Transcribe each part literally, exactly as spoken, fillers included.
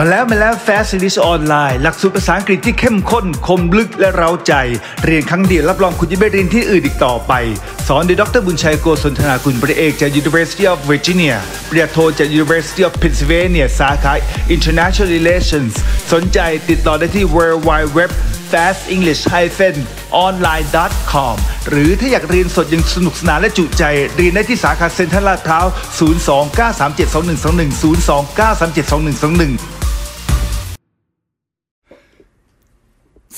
มาแล้วมาแล้ว Fast English Online หลักสูตรภาษาอังกฤษที่เข้มข้นคมลึกและเร้าใจเรียนครั้งเดียวรับรองคุณจะไม่เรียนที่อื่นอีกต่อไปสอนโดยดร.บุญชัยโกศลธนากุลปริญญาเอกจาก University of Virginia ปริญญาโทจาก University of Pennsylvania สาขา International Relations สนใจติดต่อได้ที่ ดับเบิลยู ดับเบิลยู ดับเบิลยู ดอท fast english hyphen online ดอท com หรือถ้าอยากเรียนสดยังสนุกสนานและจุใจเรียนได้ที่สาขาเซ็นทรัลลาดพร้าวศูนย์ สอง เก้า สาม เจ็ด สอง หนึ่ง สอง หนึ่ง ศูนย์ สอง เก้า สาม เจ็ด สอง หนึ่ง สอง หนึ่ง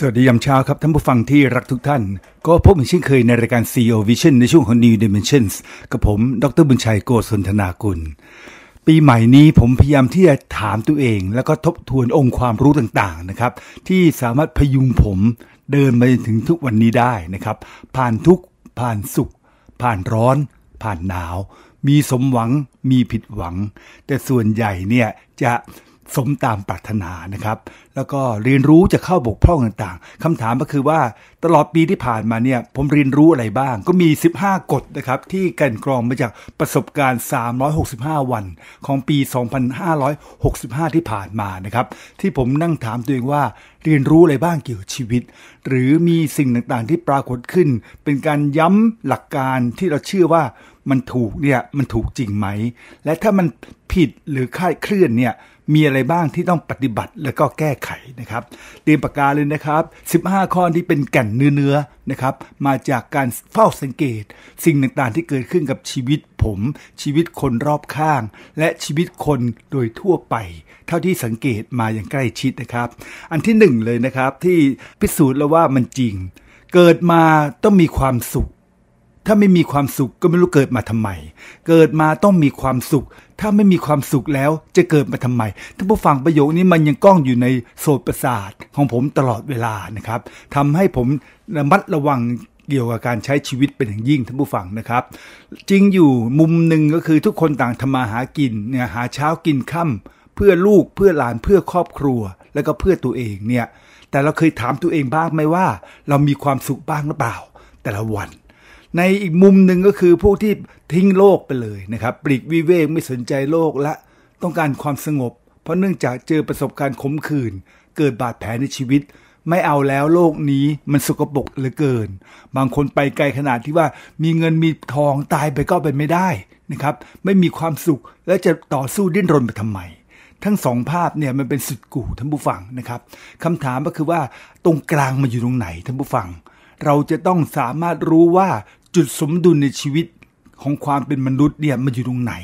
สวัสดียามเช้าครับท่านผู้ฟังที่รักทุกท่านก็พบกันเช่นเคยในรายการ ซี อี โอ Vision ในช่วงของ New Dimensions กับผมดร.บุญชัยโกศลธนากุลปีใหม่นี้ผมพยายามที่จะถามตัวเองแล้วก็ทบทวนองค์ความรู้ต่างๆนะครับที่สามารถพยุงผมเดินมาถึงทุกวันนี้ได้นะครับผ่านทุกข์ผ่านสุขผ่านร้อนผ่านหนาวมีสมหวังมีผิดหวังแต่ส่วนใหญ่เนี่ยจะสมตามปรารถนานะครับแล้วก็เรียนรู้จะเข้าบกพร่องต่างๆคำถามก็คือว่าตลอดปีที่ผ่านมาเนี่ยผมเรียนรู้อะไรบ้างก็มีสิบห้ากฎนะครับที่กันกรองมาจากประสบการณ์สามร้อยหกสิบห้าวันของปีสองพันห้าร้อยหกสิบห้าที่ผ่านมานะครับที่ผมนั่งถามตัวเองว่าเรียนรู้อะไรบ้างเกี่ยวกับชีวิตหรือมีสิ่งต่างๆที่ปรากฏขึ้นเป็นการย้ำหลักการที่เราเชื่อว่ามันถูกเนี่ยมันถูกจริงไหมและถ้ามันผิดหรือคลาดเคลื่อนเนี่ยมีอะไรบ้างที่ต้องปฏิบัติแล้วก็แก้ไขนะครับเตรียมปากกาเลยนะครับสิบห้าข้อที่เป็นแก่นเนื้อๆนะครับมาจากการเฝ้าสังเกตสิ่งต่างๆที่เกิดขึ้นกับชีวิตผมชีวิตคนรอบข้างและชีวิตคนโดยทั่วไปเท่าที่สังเกตมาอย่างใกล้ชิดนะครับอันที่หนึ่งเลยนะครับที่พิสูจน์แล้วว่ามันจริงเกิดมาต้องมีความสุขถ้าไม่มีความสุขก็ไม่รู้เกิดมาทำไมเกิดมาต้องมีความสุขถ้าไม่มีความสุขแล้วจะเกิดมาทำไมท่านผู้ฟังประโยคนี้มันยังก้องอยู่ในโสตประสาทของผมตลอดเวลานะครับทำให้ผมระมัดระวังเกี่ยวกับการใช้ชีวิตเป็นอย่างยิ่งท่านผู้ฟังนะครับจริงอยู่มุมหนึ่งก็คือทุกคนต่างทำมาหากินเนี่ยหาเช้ากินค่ำเพื่อลูกเพื่อหลานเพื่อครอบครัวแล้วก็เพื่อตัวเองเนี่ยแต่เราเคยถามตัวเองบ้างไหมว่าเรามีความสุขบ้างหรือเปล่าแต่ละวันในอีกมุมหนึ่งก็คือพวกที่ทิ้งโลกไปเลยนะครับปลีกวิเวกไม่สนใจโลกและต้องการความสงบเพราะเนื่องจากเจอประสบการณ์ขมขื่นเกิดบาดแผลในชีวิตไม่เอาแล้วโลกนี้มันสกปรกเหลือเกินบางคนไปไกลขนาดที่ว่ามีเงินมีทองตายไปก็เป็นไม่ได้นะครับไม่มีความสุขและจะต่อสู้ดิ้นรนไปทำไมทั้งสองภาพเนี่ยมันเป็นสุดกู่ท่านผู้ฟังนะครับคำถามก็คือว่าตรงกลางมันอยู่ตรงไหนท่านผู้ฟังเราจะต้องสามารถรู้ว่าจุดสมดุลในชีวิตของความเป็นมนุษย์เนี่ยมันอยู่ตรงไหน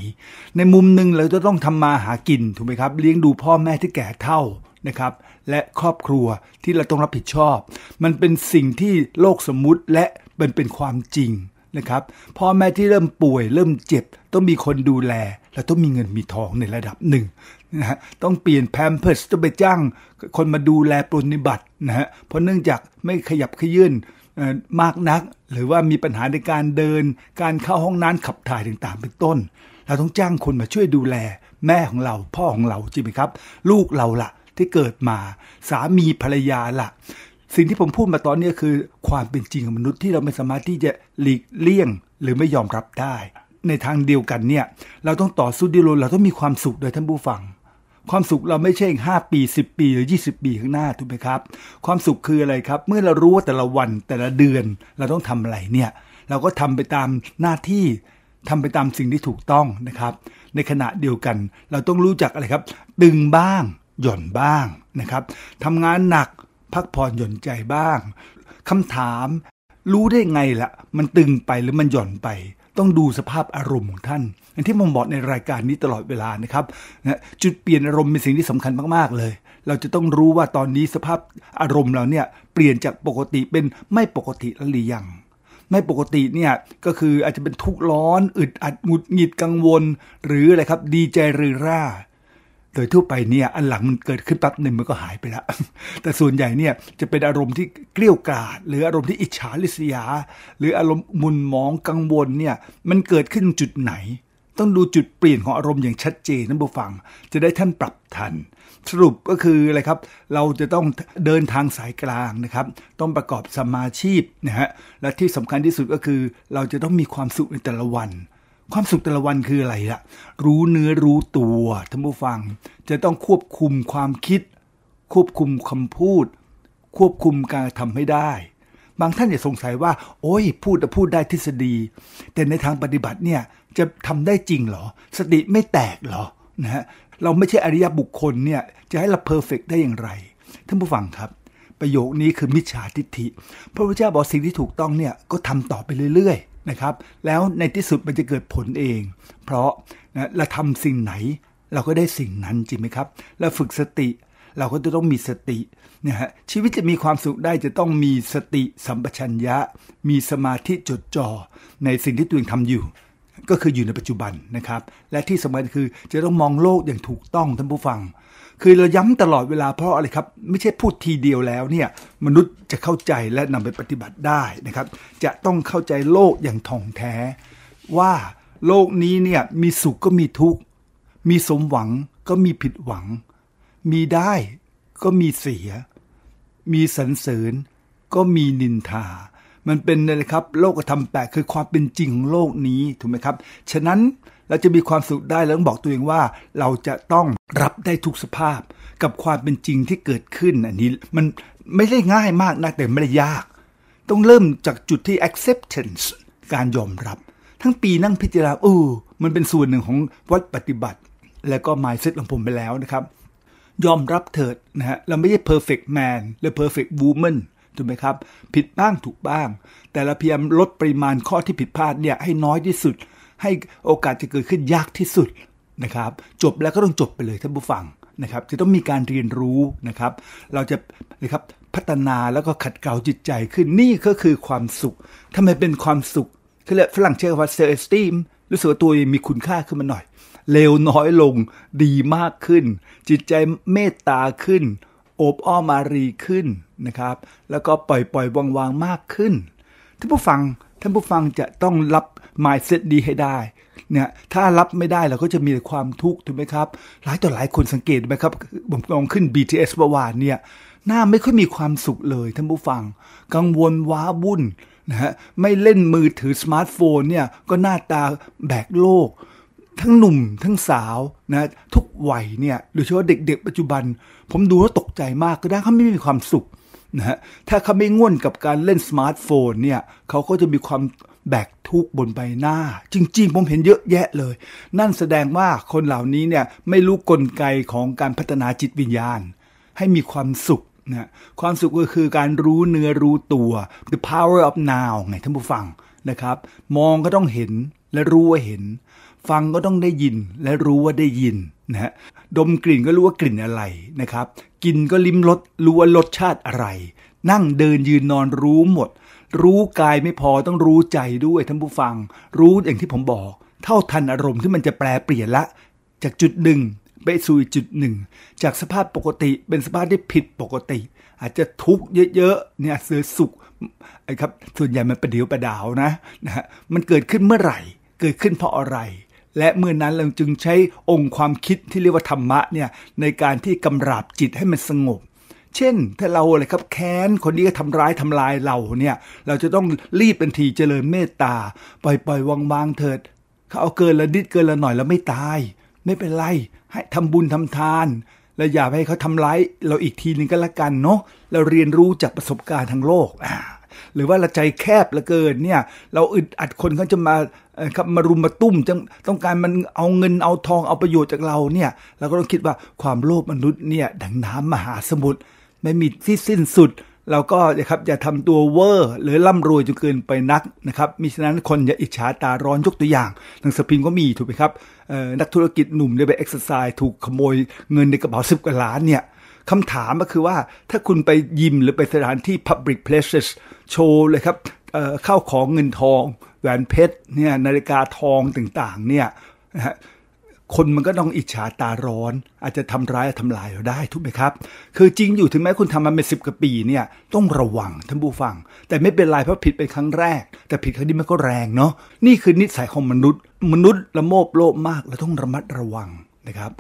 ในมุมหนึ่งเราจะต้องทำมาหากินถูกไหมครับเลี้ยงดูพ่อแม่ที่แก่เฒ่านะครับและครอบครัวที่เราต้องรับผิดชอบมันเป็นสิ่งที่โลกสมมุติและมันเป็นความจริงนะครับพ่อแม่ที่เริ่มป่วยเริ่มเจ็บต้องมีคนดูแลเราต้องมีเงินมีทองในระดับหนึ่งนะฮะต้องเปลี่ยนแพมเพิร์สต้องไปจ้างคนมาดูแลปรนนิบัตินะฮะเพราะเนื่องจากไม่ขยับเขยื้อนมากนักหรือว่ามีปัญหาในการเดินการเข้าห้องน้ำขับถ่ายต่างๆเป็นต้นเราต้องจ้างคนมาช่วยดูแลแม่ของเราพ่อของเราจริงไหมครับลูกเราล่ะที่เกิดมาสามีภรรยาล่ะสิ่งที่ผมพูดมาตอนนี้คือความเป็นจริงของมนุษย์ที่เราไม่สามารถที่จะหลีกเลี่ยงหรือไม่ยอมรับได้ในทางเดียวกันเนี่ยเราต้องต่อสู้ดิ้นรนเราต้องมีความสุขโดยท่านผู้ฟังความสุขเราไม่ใช่ห้าปีสิบปีหรือยี่สิบปีข้างหน้าถูกไหมครับความสุขคืออะไรครับเมื่อเรารู้ว่าแต่ละวันแต่ละเดือนเราต้องทำอะไรเนี่ยเราก็ทำไปตามหน้าที่ทำไปตามสิ่งที่ถูกต้องนะครับในขณะเดียวกันเราต้องรู้จักอะไรครับตึงบ้างหย่อนบ้างนะครับทำงานหนักพักผ่อนหย่อนใจบ้างคำถามรู้ได้ไงล่ะมันตึงไปหรือมันหย่อนไปต้องดูสภาพอารมณ์ของท่านอย่างที่ผมบอกในรายการนี้ตลอดเวลานะครับจุดเปลี่ยนอารมณ์เป็นสิ่งที่สำคัญมากๆเลยเราจะต้องรู้ว่าตอนนี้สภาพอารมณ์เราเนี่ยเปลี่ยนจากปกติเป็นไม่ปกติหรือยังไม่ปกติเนี่ยก็คืออาจจะเป็นทุกข์ร้อนอึดอัดหงุดหงิดกังวลหรืออะไรครับดีใจหรือร่าโดยทั่วไปเนี่ยอันหลังมันเกิดขึ้นแป๊บนึงมันก็หายไปแล้วแต่ส่วนใหญ่เนี่ยจะเป็นอารมณ์ที่เกลี้ยกล่อมหรืออารมณ์ที่อิจฉาริษยาหรืออารมณ์มุนหมองกังวลเนี่ยมันเกิดขึ้นจุดไหนต้องดูจุดเปลี่ยนของอารมณ์อย่างชัดเจนนะผู้ฟังจะได้ท่านปรับทันสรุปก็คืออะไรครับเราจะต้องเดินทางสายกลางนะครับต้องประกอบสมาชีพนะฮะและที่สำคัญที่สุดก็คือเราจะต้องมีความสุขในแต่ละวัน ความสุขแต่ละวันคืออะไรล่ะรู้เนื้อรู้ตัวท่านผู้ฟังจะต้องควบคุมความคิดควบคุมคำพูดควบคุมการทำให้ได้บางท่านอย่าสงสัยว่าโอ้ยพูดแต่พูดได้ทฤษฎีแต่ในทางปฏิบัติเนี่ยจะทำได้จริงเหรอสติไม่แตกเหรอนะฮะเราไม่ใช่อริยบุคคลเนี่ยจะให้เราเพอร์เฟกต์ได้อย่างไรท่านผู้ฟังครับประโยคนี้คือมิจฉาทิฏฐิพระพุทธเจ้าบอกสิ่งที่ถูกต้องเนี่ยก็ทำต่อไปเรื่อยๆนะครับแล้วในที่สุดมันจะเกิดผลเองเพราะนะเราทำสิ่งไหนเราก็ได้สิ่งนั้นจริงไหมครับเราฝึกสติเราก็จะต้องมีสตินะฮะชีวิตจะมีความสุขได้จะต้องมีสติสัมปชัญญะมีสมาธิจดจ่อในสิ่งที่ตัวเองทำอยู่ก็คืออยู่ในปัจจุบันนะครับและที่สำคัญคือจะต้องมองโลกอย่างถูกต้องท่านผู้ฟังคือเราย้ำตลอดเวลาเพราะอะไรครับไม่ใช่พูดทีเดียวแล้วเนี่ยมนุษย์จะเข้าใจและนำไปปฏิบัติได้นะครับจะต้องเข้าใจโลกอย่างถ่องแท้ว่าโลกนี้เนี่ยมีสุขก็มีทุกข์มีสมหวังก็มีผิดหวังมีได้ก็มีเสียมีสรรเสริญก็มีนินทามันเป็นเลยครับโลกธรรมแปดคือความเป็นจริงของโลกนี้ถูกไหมครับฉะนั้นเราจะมีความสุขได้เราต้องบอกตัวเองว่าเราจะต้องรับได้ทุกสภาพกับความเป็นจริงที่เกิดขึ้นอันนี้มันไม่ได้ง่ายมากนะแต่ไม่ได้ยากต้องเริ่มจากจุดที่ acceptance การยอมรับทั้งปีนั่งพิจารณาโอ้มันเป็นส่วนหนึ่งของวัดปฏิบัติแล้วก็ mindset ของผมไปแล้วนะครับยอมรับเถิดนะฮะเราไม่ใช่ perfect man หรือ perfect woman ถูกไหมครับผิดบ้างถูกบ้างแต่เราพยายามลดปริมาณข้อที่ผิดพลาดเนี่ยให้น้อยที่สุดให้โอกาสจะเกิดขึ้นยากที่สุดนะครับจบแล้วก็ต้องจบไปเลยท่านผู้ฟังนะครับจะต้องมีการเรียนรู้นะครับเราจะนะครับพัฒนาแล้วก็ขัดเกลาจิตใจขึ้นนี่ก็คือความสุขทำไมเป็นความสุขคือฝรั่งเชื่อว่า self esteem รู้สึกว่าตัวเองมีคุณค่าขึ้นมาหน่อยเลวน้อยลงดีมากขึ้นจิตใจเมตตาขึ้นโอบอ้อมอารีขึ้นนะครับแล้วก็ปล่อยปล่อยวางวางมากขึ้นท่านผู้ฟังท่านผู้ฟังจะต้องรับ mindset ดีให้ได้เนี่ยถ้ารับไม่ได้เราก็จะมีความทุกข์ถูกไหมครับหลายต่อหลายคนสังเกตไหมครับผมลองขึ้น บี ที เอส เมื่อวานเนี่ยหน้าไม่ค่อยมีความสุขเลยท่านผู้ฟังกังวลว้าวุ่นนะฮะไม่เล่นมือถือสมาร์ทโฟนเนี่ยก็หน้าตาแบกโลกทั้งหนุ่มทั้งสาวนะทุกวัยเนี่ยโดยเฉพาะเด็กๆปัจจุบันผมดูแล้วตกใจมากก็ได้เขาไม่มีความสุขนะฮะถ้าเขาไม่ง่วนกับการเล่นสมาร์ทโฟนเนี่ยเขาก็จะมีความแบกทุกข์บนใบหน้าจริงๆผมเห็นเยอะแยะเลยนั่นแสดงว่าคนเหล่านี้เนี่ยไม่รู้กลไกของการพัฒนาจิตวิญญาณให้มีความสุขนะความสุขก็คือการรู้เนื้อรู้ตัว the power of now ไงท่านผู้ฟังนะครับมองก็ต้องเห็นและรู้ว่าเห็นฟังก็ต้องได้ยินและรู้ว่าได้ยินนะฮะดมกลิ่นก็รู้ว่ากลิ่นอะไรนะครับกินก็ลิ้มรสรู้ว่ารสชาติอะไรนั่งเดินยืนนอนรู้หมดรู้กายไม่พอต้องรู้ใจด้วยท่านผู้ฟังรู้อย่างที่ผมบอกเท่าทันอารมณ์ที่มันจะแปรเปลี่ยนละจากจุดหนึ่งไปสู่อีกจุดหนึ่งจากสภาพปกติเป็นสภาพที่ผิดปกติอาจจะทุกข์เยอะๆเนี่ยเสือสุขไอ้ครับส่วนใหญ่มันประเดี๋ยวประดาวนะนะฮะมันเกิดขึ้นเมื่อไหร่เกิดขึ้นเพราะอะไรและเมื่อนั้นเราจึงใช้องค์ความคิดที่เรียกว่าธรรมะเนี่ยในการที่กำราบจิตให้มันสงบเช่นถ้าเราอะไรครับแค้นคนนี้ก็ทำร้ายทำลายเราเนี่ยเราจะต้องรีบเป็นทีเจริญเมตตาปล่อยปล่อยวางวางเถิดเขาเอาเกินละนิดเกินละหน่อยเราไม่ตายไม่เป็นไรให้ทำบุญทำทานและอย่าให้เขาทำร้ายเราอีกทีนึงก็แล้วกันเนาะเราเรียนรู้จากประสบการณ์ทางโลกหรือว่าเราใจแคบเหลือเกินเนี่ยเราอึดอัดคนเขาจะมาครับมารุมมาตุ้มจังต้องการมันเอาเงินเอาทองเอาประโยชน์จากเราเนี่ยเราก็ต้องคิดว่าความโลภมนุษย์เนี่ยดังน้ำมหาสมุทรไม่มีที่สิ้นสุดเราก็นะครับอย่าทำตัวเวอร์หรือร่ำรวยจนเกินไปนักนะครับมิฉะนั้นคนอย่าอิจฉาตาร้อนยกตัวอย่างหนังสือพิมพ์ก็มีถูกไหมครับนักธุรกิจหนุ่มได้ไปเอ็กซ์ไซส์ถูกขโมยเงินในกระเป๋าสิบกว่าล้านเนี่ยคำถามก็คือว่าถ้าคุณไปยิมหรือไปสถานที่ public places โชว์เลยครับเข้าของเงินทองแหวนเพชรเนี่ยนาฬิกาทองต่างๆเนี่ยนะฮะคนมันก็ต้องอิจฉาตาร้อนอาจจะทำร้ายทำลายเราได้ถูกไหมครับคือจริงอยู่ถึงแม้คุณทำมาเป็นสิบกว่าปีเนี่ยต้องระวังท่านผู้ฟังแต่ไม่เป็นไรเพราะผิดไปครั้งแรกแต่ผิดครั้งนี้มันก็แรงเนาะนี่คือนิสัยของมนุษย์มนุษย์ละโมบโลภมากเราต้องระมัดระวังนะครับ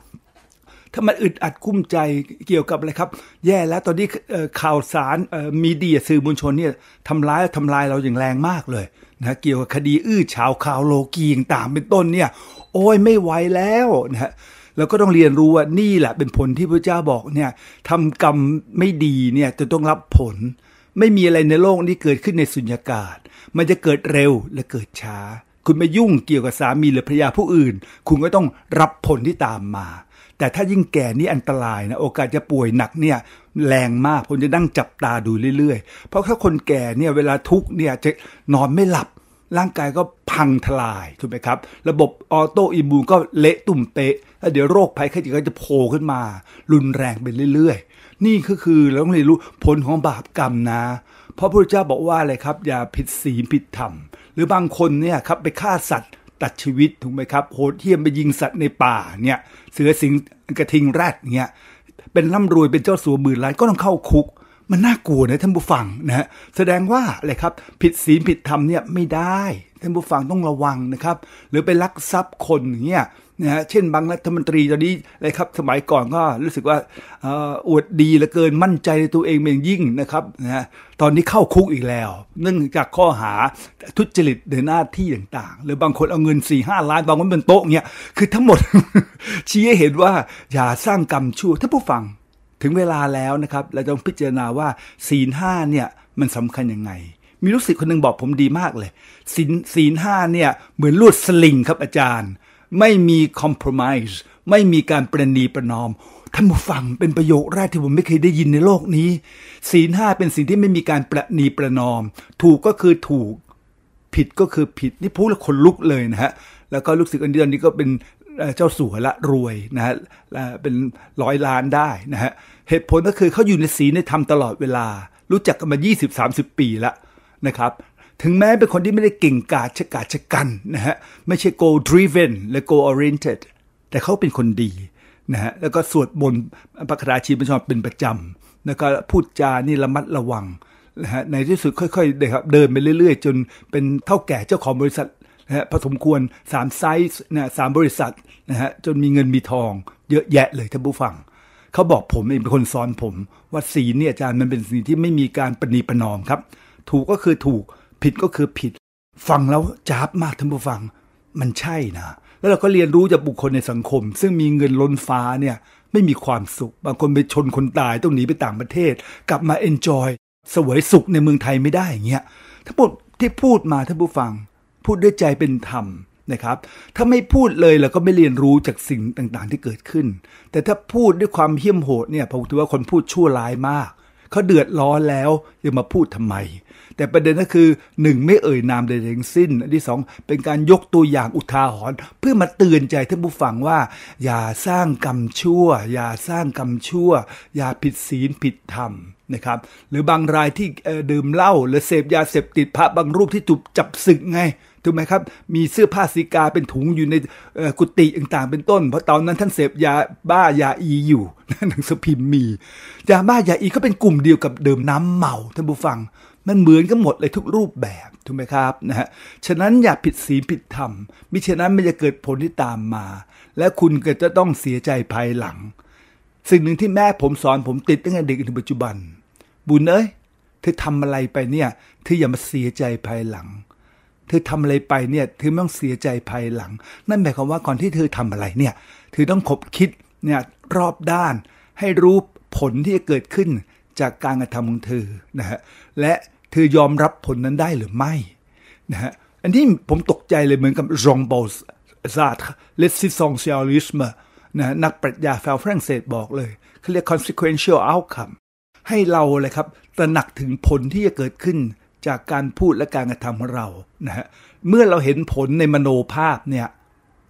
มันอึดอัดคุ้มใจเกี่ยวกับอะไรครับแย่แล้วตอนนี้ข่าวสารมีเดียสื่อมวลชนเนี่ยทำร้ายทำลายเราอย่างแรงมากเลยนะเกี่ยวกับคดีอื้อฉาวข่าวโลกีต่างๆเป็นต้นเนี่ยโอ้ยไม่ไหวแล้วนะฮะแล้วก็ต้องเรียนรู้ว่านี่แหละเป็นผลที่พระเจ้าบอกเนี่ยทำกรรมไม่ดีเนี่ยจะต้องรับผลไม่มีอะไรในโลกนี้เกิดขึ้นในสุญญากาศมันจะเกิดเร็วและเกิดช้าคุณไม่ยุ่งเกี่ยวกับสามีหรือภรรยาผู้อื่นคุณก็ต้องรับผลที่ตามมาแต่ถ้ายิ่งแก่นี่อันตรายนะโอกาสจะป่วยหนักเนี่ยแรงมากผมจะนั่งจับตาดูเรื่อยๆเพราะถ้าคนแก่เนี่ยเวลาทุกข์เนี่ยจะนอนไม่หลับร่างกายก็พังทลายถูกไหมครับระบบออโตอิมมูนก็เละตุ่มเตะแล้วเดี๋ยวโรคภัยไข้เจ็บก็จะโผล่ขึ้นมารุนแรงไปเรื่อยๆนี่ก็คือเราต้องเรียนรู้ผลของบาปกรรมนะเพราะพระพุทธเจ้าบอกว่าอะไรครับอย่าผิดศีลผิดธรรมหรือบางคนเนี่ยครับไปฆ่าสัตว์ตัดชีวิตถูกไหมครับโหดเหี้ยมไปยิงสัตว์ในป่าเนี่ยเสือสิงกระทิงแรดเนี่ยเป็นร่ำรวยเป็นเจ้าสัวหมื่นล้านก็ต้องเข้าคุกมันน่ากลัวนะท่านผู้ฟังนะฮะแสดงว่าอะไรครับผิดศีลผิดธรรมเนี่ยไม่ได้ท่านผู้ฟังต้องระวังนะครับหรือไปลักทรัพย์คนอย่างเงี้ยนะฮะเช่นบางรัฐมนตรีตอนนี้อะไรครับสมัยก่อนก็รู้สึกว่าเอ่ออวดดีเหลือเกินมั่นใจในตัวเองเป็นยิ่งนะครับนะฮะตอนนี้เข้าคุกอีกแล้วเนื่องจากข้อหาทุจริตในหน้าที่ต่างๆหรือบางคนเอาเงิน สี่ห้า ล้านบางคนบนโต๊ะเงี้ยคือทั้งหมด ชี้ให้เห็นว่าอย่าสร้างกรรมชั่วท่านผู้ฟังถึงเวลาแล้วนะครับเราต้องพิจารณาว่าศีลห้าเนี่ยมันสำคัญยังไงมีลูกศิษย์คนหนึ่งบอกผมดีมากเลยศีลศีลห้าเนี่ยเหมือนลวดสลิงครับอาจารย์ไม่มีคอมโพรไมส์ไม่มีการประนีประนอมท่านผู้ฟังเป็นประโยคแรกที่ผมไม่เคยได้ยินในโลกนี้ศีลห้าเป็นสิ่งที่ไม่มีการประนีประนอมถูกก็คือถูกผิดก็คือผิดนี่พูดแล้วขนลุกเลยนะฮะแล้วก็ลูกศิษย์คนนี้ตอนนี้ก็เป็นเจ้าสัวละรวยนะฮะเป็นร้อยล้านได้นะฮะเหตุผลก็คือเขาอยู่ในศีลในธรรมตลอดเวลารู้จักกันมา ยี่สิบถึงสามสิบ ปีละนะครับถึงแม้เป็นคนที่ไม่ได้เก่งกาจฉกาจฉกันนะฮะไม่ใช่ goal driven และ goal oriented แต่เขาเป็นคนดีนะฮะแล้วก็สวดมนต์พระคาถาชีพจรเป็นประจำแล้วก็พูดจานี่ระมัดระวังนะฮะในที่สุดค่อยๆนะครับเดินไปเรื่อยๆจนเป็นเท่าแก่เจ้าของบริษัทนะฮะผสมควรสามไซส์นะสามบริษัทนะฮะจนมีเงินมีทองเยอะแยะเลยท่านผู้ฟังเขาบอกผมเองเป็นคนสอนผมว่าศีลเนี่ยอาจารย์มันเป็นสิ่งที่ไม่มีการประนีประนอมครับถูกก็คือถูกผิดก็คือผิดฟังแล้วจ๊าบมากท่านผู้ฟังมันใช่นะแล้วเราก็เรียนรู้จากบุคคลในสังคมซึ่งมีเงินล้นฟ้าเนี่ยไม่มีความสุขบางคนไปชนคนตายต้องหนีไปต่างประเทศกลับมาเอนจอยเสวยสุขในเมืองไทยไม่ได้อย่างเงี้ยทั้งหมดที่พูดมาท่านผู้ฟังพูดด้วยใจเป็นธรรมนะครับถ้าไม่พูดเลยเราก็ไม่เรียนรู้จากสิ่งต่างๆที่เกิดขึ้นแต่ถ้าพูดด้วยความเหี้ยมโหดเนี่ยผมถือว่าคนพูดชั่วร้ายมากเขาเดือดร้อนแล้วยังมาพูดทำไมแต่ประเด็นก็คือหนึ่งไม่เอ่ยนามใดๆทั้งสิ้นอันที่สองเป็นการยกตัวอย่างอุทาหรณ์เพื่อมาเตือนใจท่านผู้ฟังว่าอย่าสร้างกรรมชั่วอย่าสร้างกรรมชั่วอย่าผิดศีลผิดธรรมนะครับหรือบางรายที่ดื่มเหล้าหรือเสพยาเสพติดพระบางรูปที่ถูกจับสึกไงถูกไหมครับมีเสื้อผ้าสีกาเป็นถุงอยู่ในกุฏิต่างๆเป็นต้นเพราะตอนนั้นท่านเสพยาบ้ายาอีอยู่หนังสือพิมพ์มียาบ้ายาอีก็เป็นกลุ่มเดียวกับดื่มน้ำเมาท่านผู้ฟังมันเหมือนกันหมดเลยทุกรูปแบบถูกไหมครับนะฮะฉะนั้นอย่าผิดศีลผิดธรรมมิฉะนั้นมันจะเกิดผลที่ตามมาและคุณก็จะต้องเสียใจภายหลังสิ่งหนึ่งที่แม่ผมสอนผมติดตั้งแต่เด็กถึงปัจจุบันบุญเอ้ยเธอทำอะไรไปเนี่ยเธออย่ามาเสียใจภายหลังเธอทำอะไรไปเนี่ยเธอไม่ต้องเสียใจภายหลังนั่นหมายความว่าก่อนที่เธอทำอะไรเนี่ยเธอต้องคบคิดเนี่ยรอบด้านให้รู้ผลที่จะเกิดขึ้นจากการกระทำของเธอนะฮะและเธอยอมรับผลนั้นได้หรือไม่นะฮะอันนี้ผมตกใจเลยเหมือนกับจองบอลซาร์ทเลสซิซองเซียลิสม์นะนักปรัชญาชาวฝรั่งเศสบอกเลยเขาเรียก consequential outcome ให้เราเลยครับตระหนักถึงผลที่จะเกิดขึ้นจากการพูดและการกระทำของเรานะฮะเมื่อเราเห็นผลในมโนภาพเนี่ย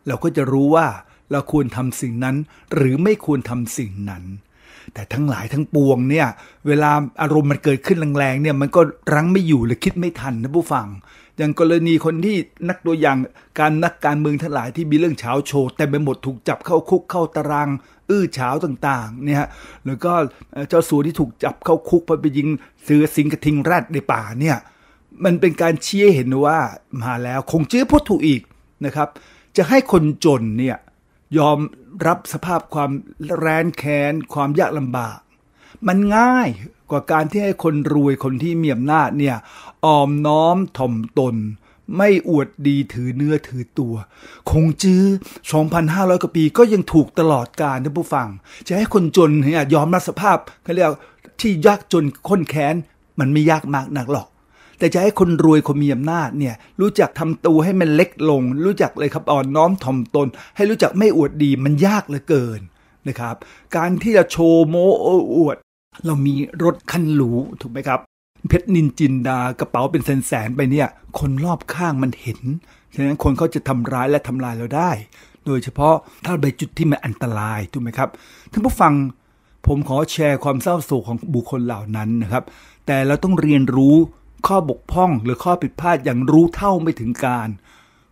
เราก็จะรู้ว่าเราควรทำสิ่งนั้นหรือไม่ควรทำสิ่งนั้นแต่ทั้งหลายทั้งปวงเนี่ยเวลาอารมณ์มันเกิดขึ้นแรงๆเนี่ยมันก็รั้งไม่อยู่หรือคิดไม่ทันนะผู้ฟังอย่างกรณีคนที่นักตัวอย่างการนักการเมืองทั้งหลายที่มีเรื่องเฉาโชว์แต่ไปหมดถูกจับเข้าคุกเข้าตารางอื้อเฉาต่างๆเนี่ยแล้วก็เจ้าสัวที่ถูกจับเข้าคุกเพราะไปยิงเสือสิงกระทิงแรดในป่าเนี่ยมันเป็นการชี้ให้เห็นว่ามาแล้วคงเจอพวกถูกอีกนะครับจะให้คนจนเนี่ย ยอมรับสภาพความแร้นแค้นความยากลำบากมันง่ายกว่าการที่ให้คนรวยคนที่มีอำนาจเนี่ยอ่อมน้อมถ่อมตนไม่อวดดีถือเนื้อถือตัวคงจื้อ สองพันห้าร้อย กว่าปีก็ยังถูกตลอดกาลท่านผู้ฟังจะให้คนจนเนี่ยยอมรับสภาพเขาเรียกที่ยากจนข้นแค้นมันไม่ยากมากนักหรอกแต่จะให้คนรวยคนมีอำนาจเนี่ยรู้จักทำตัวให้มันเล็กลงรู้จักเลยครับอ่อนน้อมถ่อมตนให้รู้จักไม่อวดดีมันยากเหลือเกินนะครับการที่จะโชว์โม้อวดเรามีรถคันหรูถูกไหมครับเพชรนินจินดากระเป๋าเป็นแสนๆไปเนี่ยคนรอบข้างมันเห็นฉะนั้นคนเขาจะทำร้ายและทำลายเราได้โดยเฉพาะถ้าไปจุดที่มันอันตรายถูกไหมครับท่านผู้ฟังผมขอแชร์ความเศร้าโศกของบุคคลเหล่านั้นนะครับแต่เราต้องเรียนรู้ข้อบกพร่องหรือข้อผิดพลาดอย่างรู้เท่าไม่ถึงการ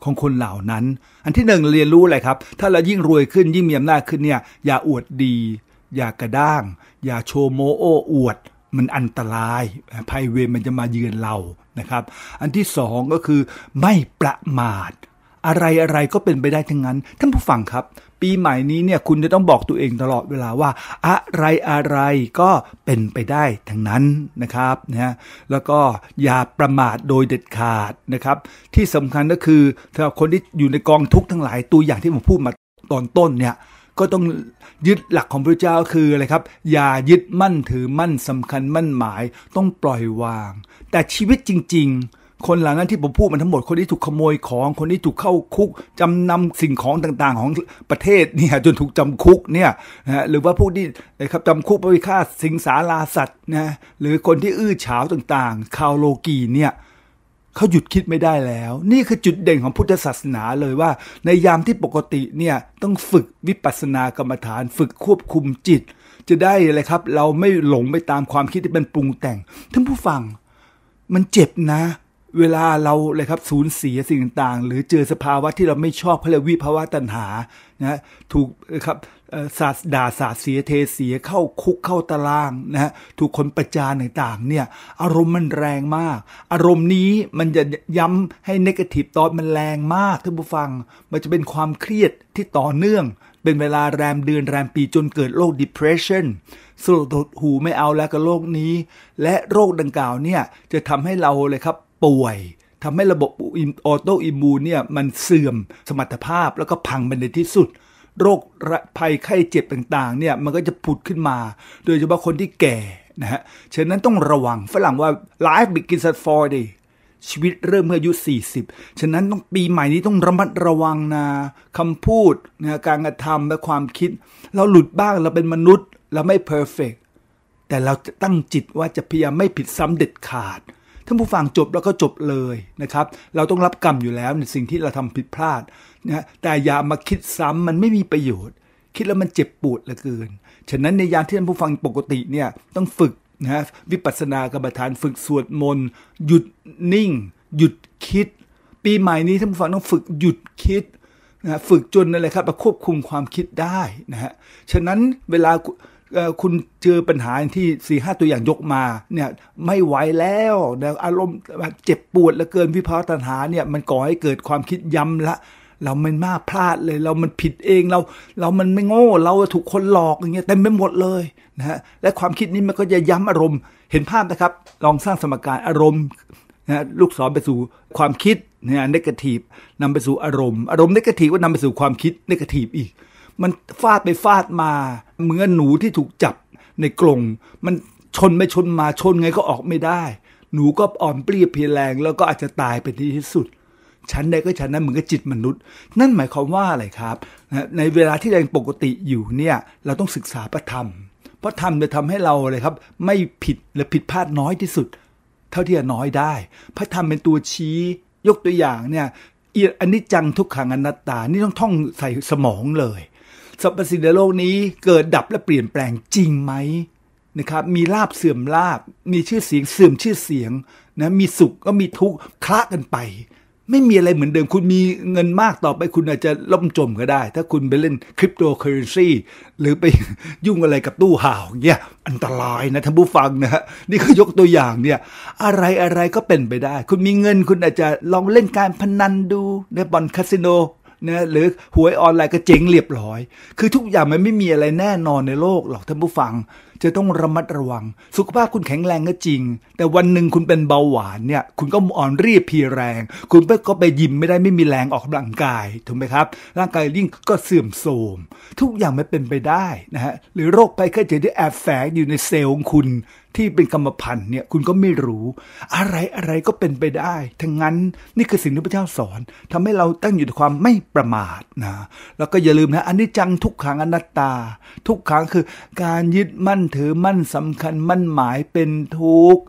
ของคนเหล่านั้นอันที่หนึ่งเรียนรู้อะไรครับถ้าเรายิ่งรวยขึ้นยิ่งมีอำนาจขึ้นเนี่ยอย่าอวดดีอย่ากระด้างอย่าโชว์โมโอ้อวดมันอันตรายภัยเวรมันจะมาเยือนเรานะครับอันที่สองก็คือไม่ประมาทอะไรอะไรก็เป็นไปได้ทั้งนั้นท่านผู้ฟังครับปีใหม่นี้เนี่ยคุณจะต้องบอกตัวเองตลอดเวลาว่าอะไรอะไรก็เป็นไปได้ทั้งนั้นนะครับนะแล้วก็อย่าประมาทโดยเด็ดขาดนะครับที่สำคัญก็คือสำหรับคนที่อยู่ในกองทุกข์ทั้งหลายตัวอย่างที่ผมพูดมาตอนต้นเนี่ยก็ต้องยึดหลักของพระเจ้าคืออะไรครับอย่ายึดมั่นถือมั่นสำคัญมั่นหมายต้องปล่อยวางแต่ชีวิตจริงๆคนเหล่านั้นที่ผมพูดมันทั้งหมดคนที่ถูกขโมยของคนที่ถูกเข้าคุกจำนำสิ่งของต่างๆของประเทศเนี่ยจนถูกจำคุกเนี่ยนะหรือว่าผู้ที่นะครับจำคุกเพราะฆ่าสิงสาราสัตว์นะหรือคนที่อื้อฉาวต่างๆคาวโลกีเนี่ยเขาหยุดคิดไม่ได้แล้วนี่คือจุดเด่นของพุทธศาสนาเลยว่าในยามที่ปกติเนี่ยต้องฝึกวิปัสสนากรรมฐานฝึกควบคุมจิตจะได้อะไรครับเราไม่หลงไปตามความคิดที่เป็นปรุงแต่งท่านผู้ฟังมันเจ็บนะเวลาเราเลยครับสูญเสียสิ่งต่างๆหรือเจอสภาวะที่เราไม่ชอบเพราะวิภาวะตัณหานะถูกครับศาสด่าศาสเสียเทเสียเข้าคุกเข้าตารางนะฮะถูกคนประจานต่างๆเนี่ยอารมณ์มันแรงมากอารมณ์นี้มันจะย้ำให้เนกาทีฟตอนมันแรงมากท่านผู้ฟังมันจะเป็นความเครียดที่ต่อเนื่องเป็นเวลาแรมเดือนแรมปีจนเกิดโรค depression สลดหูไม่เอาแล้วกับโรคนี้และโรคดังกล่าวเนี่ยจะทำให้เราเลยครับป่วยทำให้ระบบออโตอิมูนเนี่ยมันเสื่อมสมรรถภาพแล้วก็พังไปในที่สุดโรคภัยไข้เจ็บต่างๆเนี่ยมันก็จะผุดขึ้นมาโดยเฉพาะคนที่แก่นะฮะฉะนั้นต้องระวังฝรั่งว่า life begins at forty ชีวิตเริ่มเมื่ออายุสี่สิบฉะนั้นต้องปีใหม่นี้ต้องระมัดระวังนะคำพูดนะการกระทำและความคิดเราหลุดบ้างเราเป็นมนุษย์เราไม่ perfect แต่เราจะตั้งจิตว่าจะพยายามไม่ผิดซ้ำเด็ดขาดท่านผู้ฟังจบแล้วก็จบเลยนะครับเราต้องรับกรรมอยู่แล้วในสิ่งที่เราทำผิดพลาดนะแต่อย่ามาคิดซ้ำมันไม่มีประโยชน์คิดแล้วมันเจ็บปวดเหลือเกินฉะนั้นในยามที่ท่านผู้ฟังปกติเนี่ยต้องฝึกนะวิปัสสนากรรมฐานฝึกสวดมนต์หยุดนิ่งหยุดคิดปีใหม่นี้ท่านผู้ฟังต้องฝึกหยุดคิดนะฝึกจนอะไรครับควบคุมความคิดได้นะฮะฉะนั้นเวลาคุณเจอปัญหาที่ สี่ห้า ตัวอย่างยกมาเนี่ยไม่ไหวแล้วนะอารมณ์เจ็บปวดเหลือเกินวิภาวะตัณหาเนี่ยมันก่อให้เกิดความคิดย้ำละเรามันมากพลาดเลยเรามันผิดเองเราเรามันไม่โง่เราถูกคนหลอกอย่างเงี้ยเต็มไปหมดเลยนะฮะและความคิดนี้มันก็จะย้ำอารมณ์เห็นภาพนะครับลองสร้างสมการอารมณ์นะลูกศรไปสู่ความคิดเนี่ยเนกาทีฟนำไปสู่อารมณ์อารมณ์เนกาทีฟก็นำไปสู่ความคิดเนกาทีฟอีกมันฟาดไปฟาดมาเหมือนหนูที่ถูกจับในกรงมันชนไม่ชนมาชนไงก็ออกไม่ได้หนูก็อ่อนเปลี้ยเพลียแรงแล้วก็อาจจะตายไปที่สุดชั้นใดก็ชั้นนั้นเหมือนกับจิตมนุษย์นั่นหมายความว่าอะไรครับในเวลาที่เราปกติอยู่เนี่ยเราต้องศึกษาพระธรรมเพราะธรรมจะทำให้เราเลยครับไม่ผิดหรือผิดพลาดน้อยที่สุดเท่าที่จะน้อยได้พระธรรมเป็นตัวชี้ยกตัวอย่างเนี่ยอนิจจังทุกขังอนัตตานี่ต้องท่องใส่สมองเลยสรรพสิ่งในโลกนี้เกิดดับและเปลี่ยนแปลงจริงไหมนะครับมีลาภเสื่อมลาภมีชื่อเสียงเสื่อมชื่อเสียงนะมีสุขก็มีทุกข์คละกันไปไม่มีอะไรเหมือนเดิมคุณมีเงินมากต่อไปคุณอาจจะล่มจมก็ได้ถ้าคุณไปเล่นคริปโตเคอเรนซีหรือไปยุ่งอะไรกับตู้ห่าวเงี้ยอันตรายนะท่านผู้ฟังนะฮะนี่คือยกตัวอย่างเนี่ยอะไรอะไรก็เป็นไปได้คุณมีเงินคุณอาจจะลองเล่นการพนันดูในบ่อนคาสิโน นะหรือหวยออนไลน์ก็เจ๊งเรียบร้อยคือทุกอย่างมันไม่มีอะไรแน่นอนในโลกหรอกท่านผู้ฟังจะต้องระมัดระวังสุขภาพคุณแข็งแรงก็จริงแต่วันหนึ่งคุณเป็นเบาหวานเนี่ยคุณก็อ่อนเรียบเพลียแรงคุณก็ไปยิมไม่ได้ไม่มีแรงออกกำลังกายถูกไหมครับร่างกายยิ่งก็เสื่อมโทรมทุกอย่างมันเป็นไปได้นะฮะหรือโรคภัยไข้เจ็บที่แอบแฝงอยู่ในเซลล์ของคุณที่เป็นกรรมพันธุ์เนี่ยคุณก็ไม่รู้อะไรอะไรก็เป็นไปได้ทั้งนั้นนี่คือสิ่งที่พระเจ้าสอนทำให้เราตั้งอยู่ในความไม่ประมาทนะแล้วก็อย่าลืมนะอนิจจังทุกขังอนัตตาทุกขังคือการยึดมั่นถือมั่นสำคัญมั่นหมายเป็นทุกข์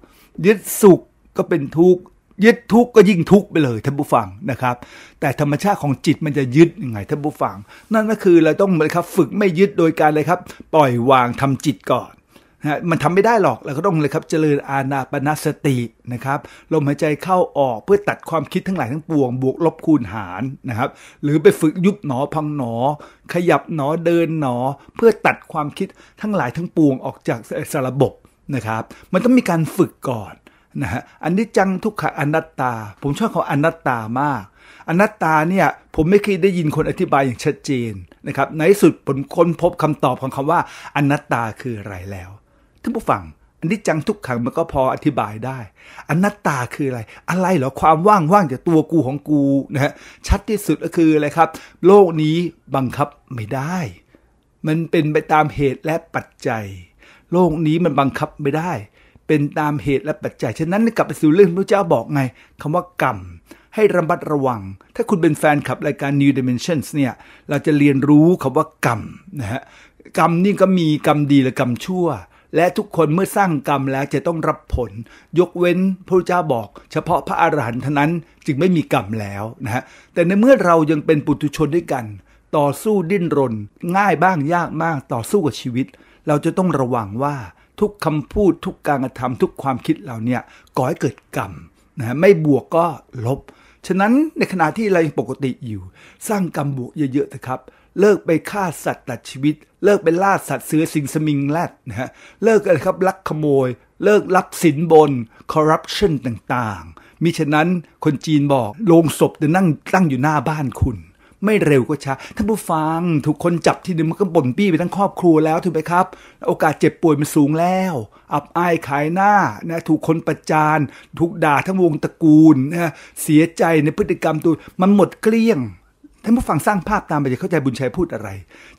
ยึดสุขก็เป็นทุกข์ยึดทุกข์ก็ยิ่งทุกข์ไปเลยท่านผู้ฟังนะครับแต่ธรรมชาติของจิตมันจะยึดยังไงท่านผู้ฟังนั่นก็คือเราต้องเลยครับฝึกไม่ยึดโดยการเลยครับปล่อยวางทำจิตก่อนนะมันทำไม่ได้หรอกเราก็ต้องเลยครับเจริญอานาปานสตินะครับลมหายใจเข้าออกเพื่อตัดความคิดทั้งหลายทั้งปวงบวกลบคูณหารนะครับหรือไปฝึกยุบหนอพังหนอขยับหนอเดินหนอเพื่อตัดความคิดทั้งหลายทั้งปวงออกจากสารบบนะครับมันต้องมีการฝึกก่อนนะฮะอันนี้จังทุกขังอนัตตาผมชอบคำอนัตตามากอนัตตาเนี่ยผมไม่เคยได้ยินคนอธิบายอย่างชัดเจนนะครับในที่สุดผมค้นพบคำตอบของคำว่าอนัตตาคืออะไรแล้วท่านผู้ฟังอันนี้จังทุกขังมันก็พออธิบายได้อนัตตาคืออะไรอะไรเหรอความว่างว่างจากตัวกูของกูนะฮะชัดที่สุดก็คืออะไรครับโลกนี้บังคับไม่ได้มันเป็นไปตามเหตุและปัจจัยโลกนี้มันบังคับไม่ได้เป็นตามเหตุและปัจจัยฉะนั้นกลับไปสู่เรื่องพระเจ้าบอกไงคำว่ากรรมให้ระมัดระวังถ้าคุณเป็นแฟนคลับรายการ New Dimensions เนี่ยเราจะเรียนรู้คำว่ากรรมนะฮะกรรมนี่ก็มีกรรมดีและกรรมชั่วและทุกคนเมื่อสร้างกรรมแล้วจะต้องรับผลยกเว้นพระเจ้าบอกเฉพาะพระอรหันต์เท่านั้นจึงไม่มีกรรมแล้วนะฮะแต่ในเมื่อเรายังเป็นปุถุชนด้วยกันต่อสู้ดิ้นรนง่ายบ้างยากบ้างต่อสู้กับชีวิตเราจะต้องระวังว่าทุกคำพูดทุกการกระทำทุกความคิดเราเนี่ยก่อให้เกิดกรรมนะไม่บวกก็ลบฉะนั้นในขณะที่เราปกติอยู่สร้างกรรมบวกเยอะๆนะครับเลิกไปฆ่าสัตว์ตัดชีวิตเลิกไปล่าสัตว์เสือสิงสมิงแรดนะฮะเลิกอะไรครับลักขโมยเลิกลักสินบนคอร์รัปชันต่างๆมิฉะนั้นคนจีนบอกโลงศพจะนั่งตั้งอยู่หน้าบ้านคุณไม่เร็วก็ช้าท่านผู้ฟังถูกคนจับทีนึงมันก็บ่นปี้ไปทั้งครอบครัวแล้วถูกไหมครับโอกาสเจ็บป่วยมันสูงแล้วอับอายขายหน้านะถูกคนประจานถูกด่าทั้งวงตระกูลนะเสียใจในพฤติกรรมตัวมันหมดเกลี้ยงท่านผู้ฟังสร้างภาพตามไปจะเข้าใจบุญชัยพูดอะไร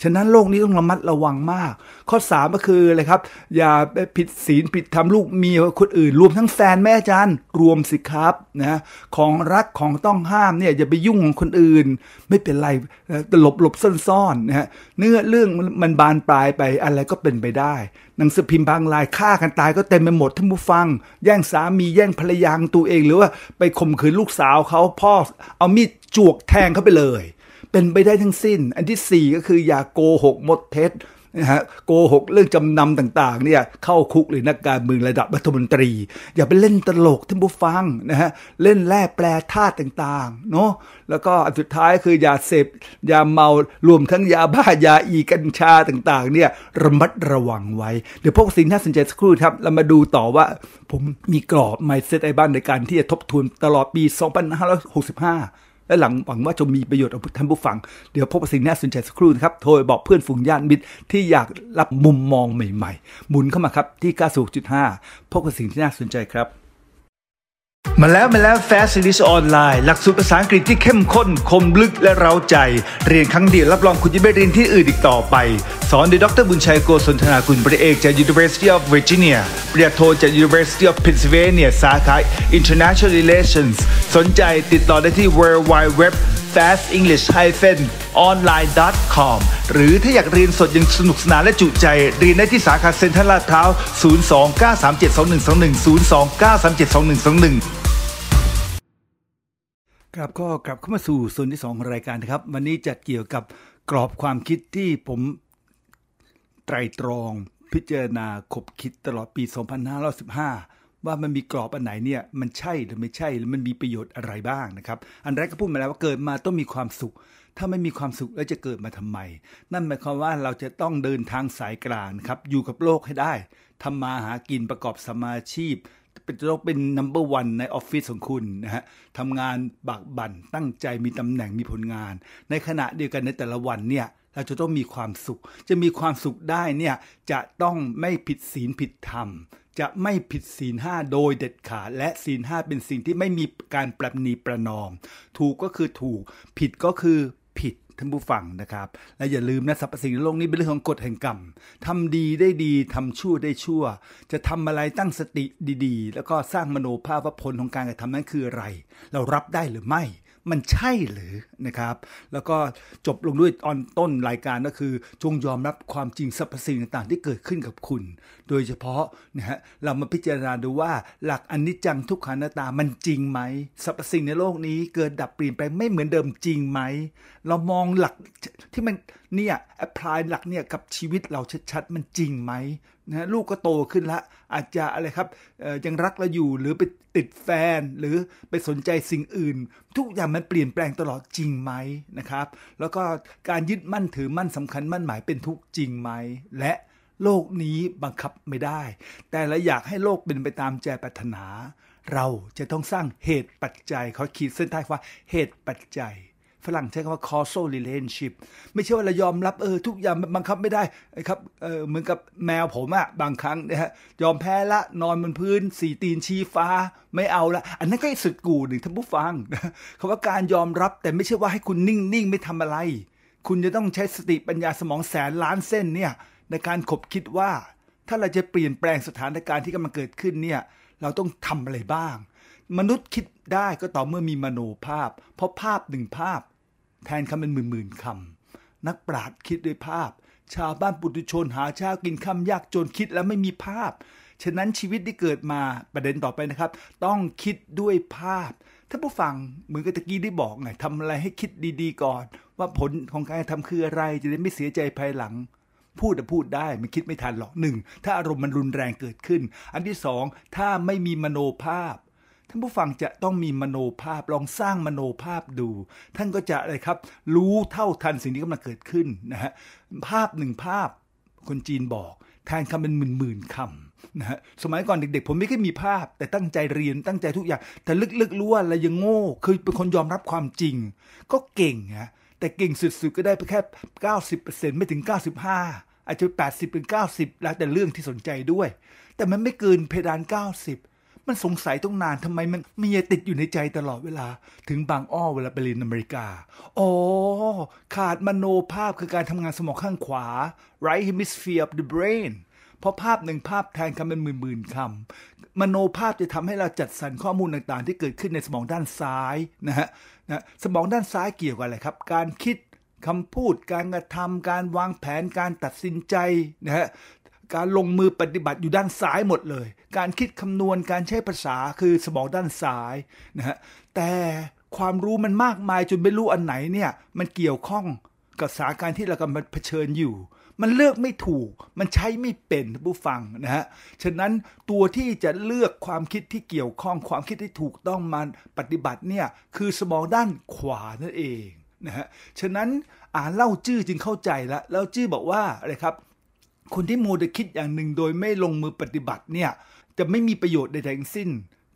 ฉะนั้นโลกนี้ต้องระมัดระวังมากข้อสามก็คืออะไรครับอย่าผิดศีลผิดธรรมลูกเมียคนอื่นรวมทั้งแฟนแม่อาจารย์รวมสิครับนะของรักของต้องห้ามเนี่ยอย่าไปยุ่งของคนอื่นไม่เป็นไรแต่หลบหลบซ่อนๆนะฮะเนื้อเรื่องมันบานปลายไปอะไรก็เป็นไปได้หนังสือพิมพ์บางรายฆ่ากันตายก็เต็มไปหมดท่านผู้ฟังแย่งสามีแย่งภรรยาตัวเองหรือว่าไปข่มขืนลูกสาวเขาพ่อเอามีดจวกแทงเขาไปเลยเป็นไปได้ทั้งสิ้นอันที่สี่ก็คืออย่าโกหกมดเท็จนะฮะโกหกเรื่องจำนำต่างๆเนี่ยเข้าคุกหรือนักการเมืองระดับรัฐมนตรีอย่าไปเล่นตลกท่านผู้ฟังนะฮะเล่นแร่แปรธาตุต่างๆเนาะแล้วก็อันสุดท้ายคืออย่าเสพยาเมารวมทั้งยาบ้ายาอีกัญชาต่างๆเนี่ยระมัดระวังไว้เดี๋ยวพวกสิ่งน่าสนใจสักครู่ครับเรามาดูต่อว่าผมมีกรอบ mindset อะไรบ้างในการที่จะทบทวนตลอดปีสองพันห้าร้อยหกสิบห้าและหลังหวังว่าจะมีประโยชน์กับท่านผู้ฟังเดี๋ยวพบกับสิ่งน่าสนใจสักครู่นะครับโทรบอกเพื่อนฝูงญาติมิตรที่อยากรับมุมมองใหม่ๆหมุนเข้ามาครับที่ เก้าสิบหกจุดห้า พบกับสิ่งที่น่าสนใจครับมาแล้วมาแล้ว Fast English Online หลักสูตรภาษาอังกฤษที่เข้มข้นคมลึกและเร้าใจเรียนครั้งเดียวรับรองคุณจะไม่เรียนที่อื่นอีกต่อไปสอนโดยดร.บุญชัยโกศลธนากุลปริญญาเอกจาก University of Virginia ปริญญาโทจาก University of Pennsylvania สาขา International Relations สนใจติดต่อได้ที่ ดับเบิลยู ดับเบิลยู ดับเบิลยู ดอท fast english hyphen online ดอท คอม หรือถ้าอยากเรียนสดอย่างสนุกสนานและจุใจเรียนได้ที่สาขาเซ็นทรัลลาดพร้าวศูนย์ สอง เก้า สาม เจ็ด สอง หนึ่ง สอง หนึ่ง ศูนย์ สอง เก้า สาม เจ็ด สอง หนึ่ง สอง หนึ่งครับก็กลับเข้ามาสู่ส่วนที่สองของรายการนะครับวันนี้จัดเกี่ยวกับกรอบความคิดที่ผมไตร่ตรองพิจารณาคบคิดตลอดปีสองพันห้าร้อยสิบห้าว่ามันมีกรอบอันไหนเนี่ยมันใช่หรือไม่ใช่หรือมันมีประโยชน์อะไรบ้างนะครับอันแรกก็พูดมาแล้วว่าเกิดมาต้องมีความสุขถ้าไม่มีความสุขแล้วจะเกิดมาทำไมนั่นหมายความว่าเราจะต้องเดินทางสายกลางครับอยู่กับโลกให้ได้ทำมาหากินประกอบสมาชีพ เป็นต้องเป็น number one ในออฟฟิศของคุณนะฮะทำงานบากบั่นตั้งใจมีตำแหน่งมีผลงานในขณะเดียวกันในแต่ละวันเนี่ยเราจะต้องมีความสุขจะมีความสุขได้เนี่ยจะต้องไม่ผิดศีลผิดธรรมจะไม่ผิดศีลห้าโดยเด็ดขาดและศีลห้าเป็นสิ่งที่ไม่มีการประนีประนอมถูกก็คือถูกผิดก็คือผิดท่านผู้ฟังนะครับและอย่าลืมนะสรรพสิ่งในโลกนี้เป็นเรื่องของกฎแห่งกรรมทำดีได้ดีทำชั่วได้ชั่วจะทำอะไรตั้งสติดีๆแล้วก็สร้างมโนภาพว่าผลของการกระทำนั้นคืออะไรเรารับได้หรือไม่มันใช่หรือนะครับแล้วก็จบลงด้วยตอนต้นรายการก็คือจงยอมรับความจริงสรรพสิ่งต่างๆที่เกิดขึ้นกับคุณโดยเฉพาะนะฮะเรามาพิจารณาดูว่าหลักอนิจจังทุกขังอนัตตามันจริงไหมสรรพสิ่งในโลกนี้เกิดดับเปลี่ยนแปลงไม่เหมือนเดิมจริงไหมเรามองหลักที่มันเนี่ยแอพพลายหลักเนี่ยกับชีวิตเราชัดๆมันจริงไหมนะลูกก็โตขึ้นละอาจจะอะไรครับยังรักเราอยู่หรือไปติดแฟนหรือไปสนใจสิ่งอื่นทุกอย่างมันเปลี่ยนแปลงตลอดจริงไหมนะครับแล้วก็การยึดมั่นถือมั่นสำคัญมั่นหมายเป็นทุกจริงไหมและโลกนี้บังคับไม่ได้แต่เราอยากให้โลกเป็นไปตามใจปรารถนาเราจะต้องสร้างเหตุปัจจัยเขาขีดเส้นใต้ว่าเหตุปัจจัยฝรั่งใช้คำว่า causal relationship ไม่ใช่ว่าเรายอมรับเออทุกอย่างบังคับไม่ได้ครับเออเหมือนกับแมวผมอะบางครั้งนะฮะยอมแพ้ละนอนบนพื้นสีตีนชี้ฟ้าไม่เอาละอันนั้นก็สุดกูหนึ่งท่านผู้ฟังคำว่าการยอมรับแต่ไม่ใช่ว่าให้คุณนิ่งๆไม่ทำอะไรคุณจะต้องใช้สติปัญญาสมองแสนล้านเส้นเนี่ยในการขบคิดว่าถ้าเราจะเปลี่ยนแปลงสถานการณ์ที่กำลังเกิดขึ้นเนี่ยเราต้องทำอะไรบ้างมนุษย์คิดได้ก็ต่อเมื่อมีมโนภาพเพราะภาพหนึ่งภาพแทนคำเป็นหมื่นๆคำนักปราชญ์คิดด้วยภาพชาวบ้านปุถุชนหาเช้ากินค่ำยากจนคิดแล้วไม่มีภาพฉะนั้นชีวิตที่เกิดมาประเด็นต่อไปนะครับต้องคิดด้วยภาพท่านผู้ฟังเหมือนกับตะกี้ได้บอกไงทำอะไรให้คิดดีๆก่อนว่าผลของการทำคืออะไรจะได้ไม่เสียใจภายหลังพูดแต่พูดได้มันคิดไม่ทันหรอกหนึ่งถ้าอารมณ์มันรุนแรงเกิดขึ้นอันที่สองถ้าไม่มีมโนภาพท่านผู้ฟังจะต้องมีมโนภาพลองสร้างมโนภาพดูท่านก็จะอะไรครับรู้เท่าทันสิ่งที่กำลังเกิดขึ้นนะฮะภาพหนึ่งภาพคนจีนบอกแทนคำเป็นหมื่นๆคำนะฮะสมัยก่อนเด็กๆผมไม่เคยมีภาพแต่ตั้งใจเรียนตั้งใจทุกอย่างแต่ลึกๆรู้ว่าเรายังโง่คือเป็นคนยอมรับความจริงก็เก่งนะแต่เก่งสุดๆก็ได้ไปแค่ เก้าสิบเปอร์เซ็นต์ ไม่ถึง เก้าสิบห้า อาจจะ แปดสิบถึงเก้าสิบ แล้วแต่เรื่องที่สนใจด้วยแต่มันไม่เกินเพดาน เก้าสิบมันสงสัยต้องนานทำไมมันมีติดอยู่ในใจตลอดเวลาถึงบางอ้อเวลาไปเรียนอเมริกาอ๋อขาดมโนภาพคือการทำงานสมองข้างขวา right hemisphere of the brain เพราะภาพหนึ่งภาพแทนคำเป็นหมื่นๆคำมโนภาพจะทำให้เราจัดสรรข้อมูลต่างๆที่เกิดขึ้นในสมองด้านซ้ายนะฮะนะสมองด้านซ้ายเกี่ยวกับอะไรครับการคิดคำพูดการกระทำการวางแผนการตัดสินใจนะฮะการลงมือปฏิบัติอยู่ด้านซ้ายหมดเลยการคิดคำนวณการใช้ภาษาคือสมองด้านซ้ายนะฮะแต่ความรู้มันมากมายจนไม่รู้อันไหนเนี่ยมันเกี่ยวข้องกับสถานการณ์ที่เรากำลังเผชิญอยู่มันเลือกไม่ถูกมันใช้ไม่เป็นผู้ฟังนะฮะฉะนั้นตัวที่จะเลือกความคิดที่เกี่ยวข้องความคิดที่ถูกต้องมาปฏิบัติเนี่ยคือสมองด้านขวานั่นเองนะฮะฉะนั้นอ่านเล่าจื้อจึงเข้าใจละเล่าจื้อบอกว่าอะไรครับคนที่มัวแต่คิดอย่างหนึ่งโดยไม่ลงมือปฏิบัติเนี่ยจะไม่มีประโยชน์ใดๆทั้งสิ้น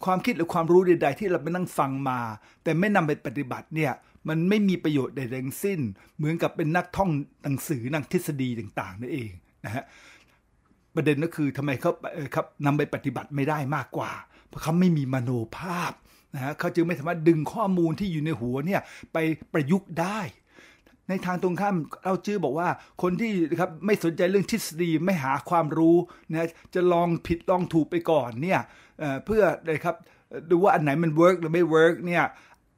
ความคิดหรือความรู้ใดๆที่เราไปนั่งฟังมาแต่ไม่นำไปปฏิบัติเนี่ยมันไม่มีประโยชน์ใดๆทั้งสิ้นเหมือนกับเป็นนักท่องหนังสือนักทฤษฎีต่างๆนั่นเองนะฮะประเด็นก็คือทำไมเขาครับนำไปปฏิบัติไม่ได้มากกว่าเพราะเขาไม่มีมโนภาพนะฮะเขาจึงไม่สามารถดึงข้อมูลที่อยู่ในหัวเนี่ยไปประยุกต์ได้ในทางตรงข้ามเราจื้อบอกว่าคนที่ครับไม่สนใจเรื่องทฤษฎีไม่หาความรู้นะจะลองผิดลองถูกไปก่อนเนี่ย เอ่อ เพื่อนะครับดูว่าอันไหนมันเวิร์กหรือไม่เวิร์กเนี่ย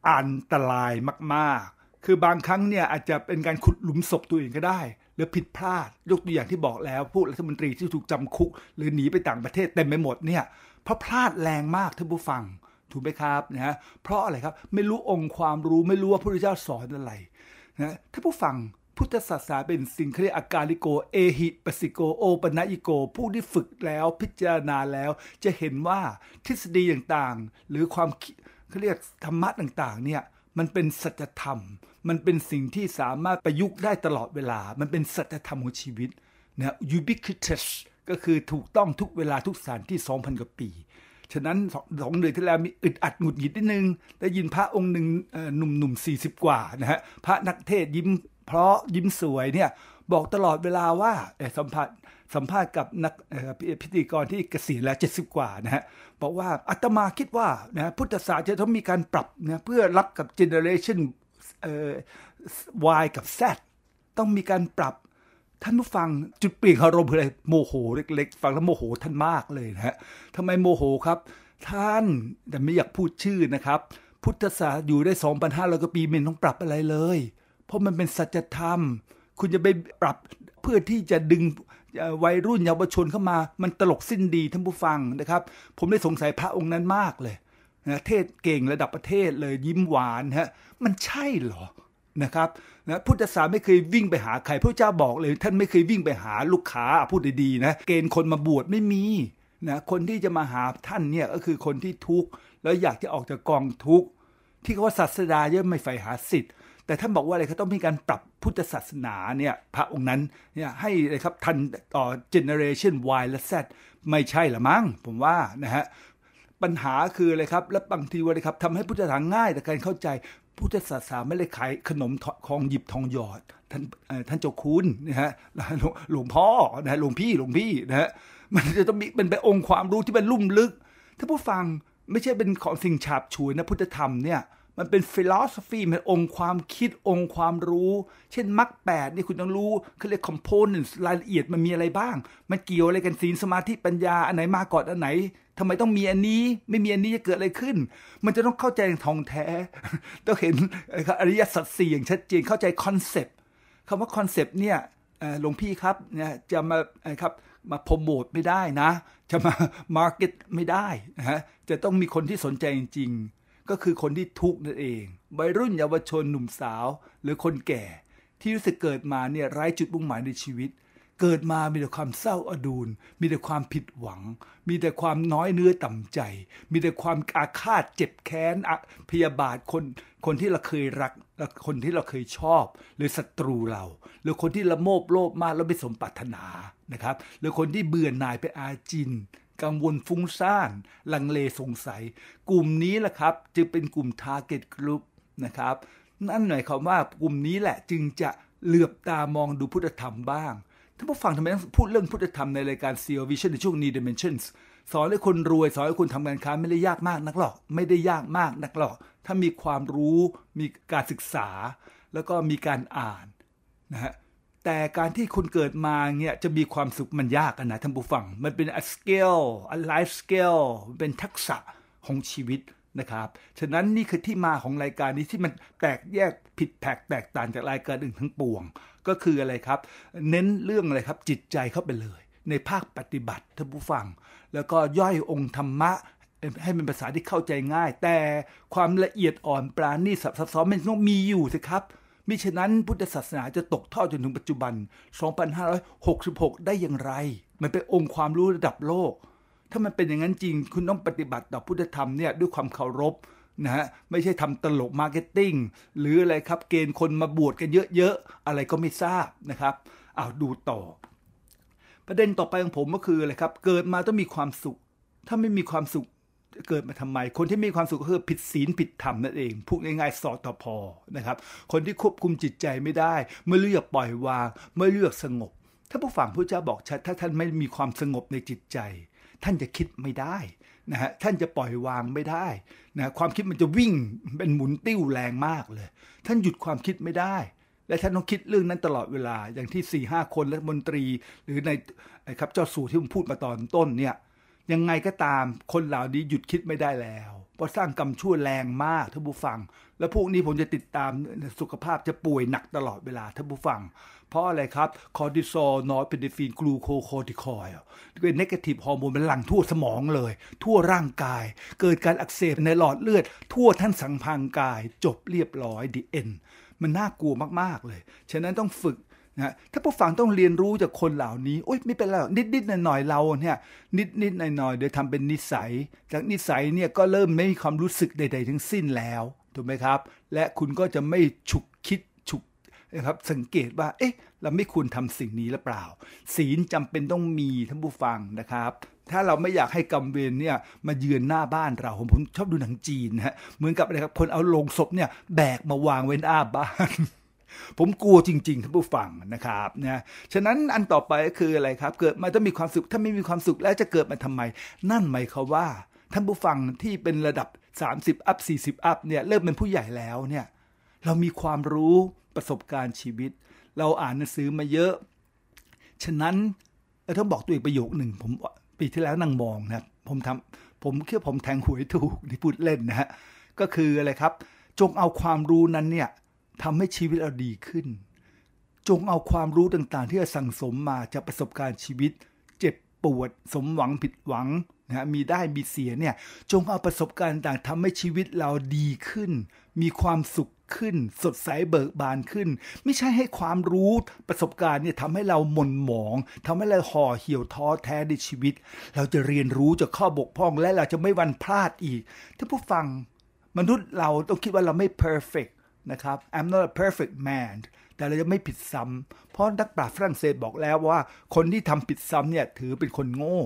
อันตรายมากๆคือบางครั้งเนี่ยอาจจะเป็นการขุดหลุมศพตัวเองก็ได้หรือผิดพลาดยกตัวอย่างที่บอกแล้วผู้รัฐมนตรีที่ถูกจำคุกหรือหนีไปต่างประเทศเต็มไปหมดเนี่ยเพราะพลาดแรงมากท่านผู้ฟังถูกไหมครับนะฮะเพราะอะไรครับไม่รู้องค์ความรู้ไม่รู้ว่าพระพุทธเจ้าสอนอะไรนะถ้าผู้ฟังพุทธศาสนาเป็นสิ่งเรียกอการิโกเอหิปัสสิโกโอปนะยิโกผู้ที่ฝึกแล้วพิจารณาแล้วจะเห็นว่าทฤษฎีต่างๆหรือความเรียกธรรมะต่างๆเนี่ยมันเป็นสัจธรรมมันเป็นสิ่งที่สามารถประยุกต์ได้ตลอดเวลามันเป็นสัจธรรมของชีวิตนะ ubiquitous ก็คือถูกต้องทุกเวลาทุกสถานที่ สองพัน กว่าปี ฉะนั้นสองเดือนที่แล้วมีอึดอัดหงุดหงิดนิดนึงได้ยินพระองค์หนึ่งหนุ่มๆสี่สิบกว่านะฮะพระนักเทศยิ้มเพราะยิ้มสวยเนี่ยบอกตลอดเวลาว่าสัมภาษณ์สัมภาษณ์กับนักพิธีกรที่เกษียณแล้วเจ็ดสิบกว่านะฮะบอกว่าอาตมาคิดว่านะพุทธศาสนาจะต้องมีการปรับนะเพื่อรับกับเจเนอเรชั่นY กับ Z ต้องมีการปรับท่านผู้ฟังจุดเปลี่ยนอารมณ์คืออะไรโมโหเล็กๆฟังแล้วโมโหท่านมากเลยนะฮะทำไมโมโหครับท่านแต่ไม่อยากพูดชื่อนะครับพุทธศาสนาอยู่ได้ สองพันห้าร้อย กว่าปีไม่ต้องปรับอะไรเลยเพราะมันเป็นสัจธรรมคุณจะไปปรับเพื่อที่จะดึงวัยรุ่นเยาวชนเข้ามามันตลกสิ้นดีท่านผู้ฟังนะครับผมได้สงสัยพระองค์นั้นมากเลยนะเทศเก่งระดับประเทศเลยยิ้มหวานฮะมันใช่เหรอนะครับนะพุทธศาสนาไม่เคยวิ่งไปหาใครพระเจ้าบอกเลยท่านไม่เคยวิ่งไปหาลูกค้าพูดดีๆนะเกณฑ์คนมาบวชไม่มีนะคนที่จะมาหาท่านเนี่ยก็คือคนที่ทุกข์แล้วอยากจะออกจากกองทุกข์ที่เขาว่าศาสดาย่อมไม่ใฝ่หาสิทธิ์แต่ท่านบอกว่าอะไรเขาต้องมีการปรับพุทธศาสนาเนี่ยพระองค์นั้นเนี่ยให้เลยครับทันต่อเจเนอเรชัน Y และ Z ไม่ใช่หรอมั้งผมว่านะฮะปัญหาคืออะไรครับและบางทีว่าอะไรครับทำให้พุทธศาสนาง่ายแต่การเข้าใจพุทธศาสนาไม่ได้ขายขนมของหยิบทองหยอดท่านท่านเจ้าคุณนะฮะหลวงพ่อนะหลวงพี่หลวงพี่นะฮะมันจะต้องมีเป็นไปองค์ความรู้ที่มันลุ่มลึกถ้าผู้ฟังไม่ใช่เป็นของสิ่งฉาบฉวยนะพุทธธรรมเนี่ยมันเป็น philosophy มันองค์ความคิดองค์ความรู้เช่นมรรคแปดนี่คุณต้องรู้เขาเรียก components รายละเอียดมันมีอะไรบ้างมันเกี่ยวอะไรกันศีลสมาธิปัญญาอันไหนมาก่อนอันไหนทำไมต้องมีอันนี้ไม่มีอันนี้จะเกิดอะไรขึ้นมันจะต้องเข้าใจอย่างท่องแท้ต้องเห็นอริยสัจสี่อย่างชัดเจนเข้าใจคอนเซปต์คำว่าคอนเซปต์เนี่ยหลวงพี่ครับเนี่ยจะมาครับมาโปรโมทไม่ได้นะจะมามาร์เก็ตไม่ได้นะฮะจะต้องมีคนที่สนใจจริงก็คือคนที่ทุกข์นั่นเองวัยรุ่นเยาวชนหนุ่มสาวหรือคนแก่ที่รู้สึกเกิดมาเนี่ยไร้จุดมุ่งหมายในชีวิตเกิดมามีแต่ความเศร้าอดูลมีแต่ความผิดหวังมีแต่ความน้อยเนื้อต่ำใจมีแต่ความอาฆาตเจ็บแค้นพยาบาทคนคนที่เราเคยรักคนที่เราเคยชอบหรือศัตรูเราหรือคนที่ละโมบโลภมากแล้วไม่สมปรารถนานะครับหรือคนที่เบื่อหน่ายไปอาจินกังวลฟุ้งซ่านลังเลสงสัยกลุ่มนี้แหละครับจึงเป็นกลุ่ม target group นะครับนั่นหมายความว่ากลุ่มนี้แหละจึงจะเหลือบตามองดูพุทธธรรมบ้างท่านผู้ฟังทำไมต้องพูดเรื่องพุทธธรรมในรายการ ซี อี โอ Vision ในช่วง New Dimensions สอนให้คนรวยสอนให้คนทำงานค้าไม่ได้ยากมากนักหรอกไม่ได้ยากมากนักหรอกถ้ามีความรู้มีการศึกษาแล้วก็มีการอ่านนะฮะแต่การที่คุณเกิดมาเนี่ยจะมีความสุขมันยากนะท่านผู้ฟังมันเป็น a skill a life skill เป็นทักษะของชีวิตนะครับฉะนั้นนี่คือที่มาของรายการนี้ที่มันแตกแยกผิดแผกแตกต่างจากรายการอื่นทั้งปวงก็คืออะไรครับเน้นเรื่องอะไรครับจิตใจเข้าไปเลยในภาคปฏิบัติท่านผู้ฟังแล้วก็ย่อยองค์ธรรมะให้เป็นภาษาที่เข้าใจง่ายแต่ความละเอียดอ่อนปราณีซับซ้อนมันต้องมีอยู่สิครับมิฉะนั้นพุทธศาสนาจะตกทอดจนถึงปัจจุบัน สองพันห้าร้อยหกสิบหก ได้อย่างไรมันเป็นองค์ความรู้ระดับโลกถ้ามันเป็นอย่างนั้นจริงคุณต้องปฏิบัติต่อพุทธธรรมเนี่ยด้วยความเคารพนะฮะไม่ใช่ทำตลกมาร์เก็ตติ้งหรืออะไรครับเกณฑ์คนมาบวชกันเยอะๆอะไรก็ไม่ทราบนะครับอ้าวดูต่อประเด็นต่อไปของผมก็คืออะไรครับเกิดมาต้องมีความสุขถ้าไม่มีความสุขเกิดมาทำไมคนที่มีความสุขก็คือผิดศีลผิดธรรมนั่นเองพูดง่ายๆสอตพอนะครับคนที่ควบคุมจิตใจไม่ได้ไม่เลือกปล่อยวางไม่เลือกสงบถ้าผู้ฟังพระเจ้าบอกชัดถ้าท่านไม่มีความสงบในจิตใจท่านจะคิดไม่ได้นะฮะท่านจะปล่อยวางไม่ได้นะความคิดมันจะวิ่งเป็นหมุนติ้วแรงมากเลยท่านหยุดความคิดไม่ได้และท่านต้องคิดเรื่องนั้นตลอดเวลาอย่างที่ สี่ห้า คนรัฐมนตรีหรือในครับเจ้าสู่ที่ผมพูดมาตอนต้นเนี่ยยังไงก็ตามคนเหล่านี้หยุดคิดไม่ได้แล้วเพราะสร้างกรรมชั่วแรงมากท่านผู้ฟังและพวกนี้ผมจะติดตามสุขภาพจะป่วยหนักตลอดเวลาท่านผู้ฟังเพราะอะไรครับคอร์ติซอลนอร์เปเนฟีนกลูโคคอร์ติคอยด์เป็นเนกาทีฟฮอร์โมนมันหลั่งทั่วสมองเลยทั่วร่างกายเกิดการอักเสบในหลอดเลือดทั่วทั้งสังพังกายจบเรียบร้อย the end มันน่ากลัวมากๆเลยฉะนั้นต้องฝึกนะถ้าผู้ฟังต้องเรียนรู้จากคนเหล่านี้โอ๊ยไม่เป็นไรนิดๆหน่อยๆเราเนี่ยนิดๆหน่อยๆเดี๋ยวทำเป็นนิสัยจากนิสัยเนี่ยก็เริ่มไม่มีความรู้สึกใดๆทั้งสิ้นแล้วถูกไหมครับและคุณก็จะไม่ฉุกคิดฉุกนะครับสังเกตว่าเอ๊ะเราไม่ควรทำสิ่งนี้หรือเปล่าศีลจำเป็นต้องมีท่านผู้ฟังนะครับ ถ้าเราไม่อยากให้กรรมเวรเนี่ยมาเยือนหน้าบ้านเราผมชอบดูหนังจีนฮะเหมือนกับอะไรครับคนเอาโลงศพเนี่ยแบกมาวางไว้หน้าบ้านผมกลัวจริงๆท่านผู้ฟังนะครับนะฉะนั้นอันต่อไปก็คืออะไรครับเกิดมาต้องมีความสุขถ้าไม่มีความสุขแล้วจะเกิดมาทำไมนั่นหมายความว่าท่านผู้ฟังที่เป็นระดับสามสิบอัพสี่สิบอัพเนี่ยเริ่มเป็นผู้ใหญ่แล้วเนี่ยเรามีความรู้ประสบการณ์ชีวิตเราอ่านหนังสือมาเยอะฉะนั้นเราต้องบอกตัวเองประโยคหนึ่งผมปีที่แล้วนั่งมองนะผมทำผมคิดว่าผมแทงหวยถูกที่พูดเล่นนะฮะก็คืออะไรครับจงเอาความรู้นั้นเนี่ยทำให้ชีวิตเราดีขึ้นจงเอาความรู้ต่างๆที่เราสั่งสมมาจากประสบการณ์ชีวิตเจ็บปวดสมหวังผิดหวังนะมีได้มีเสียเนี่ยจงเอาประสบการณ์ต่างๆทำให้ชีวิตเราดีขึ้นมีความสุขขึ้นสดใสเบิกบานขึ้นไม่ใช่ให้ความรู้ประสบการณ์เนี่ยทำให้เราหม่นหมองทำให้เราห่อเหี่ยวท้อแท้ในชีวิตเราจะเรียนรู้จากข้อบกพร่องและเราจะไม่วันพลาดอีกถ้าผู้ฟังมนุษย์เราต้องคิดว่าเราไม่ perfect นะครับ I'm not a perfect man แต่เราจะไม่ผิดซ้ำเพราะนักปราชญ์ฝรั่งเศสบอกแล้วว่าคนที่ทำผิดซ้ำเนี่ยถือเป็นคนโง่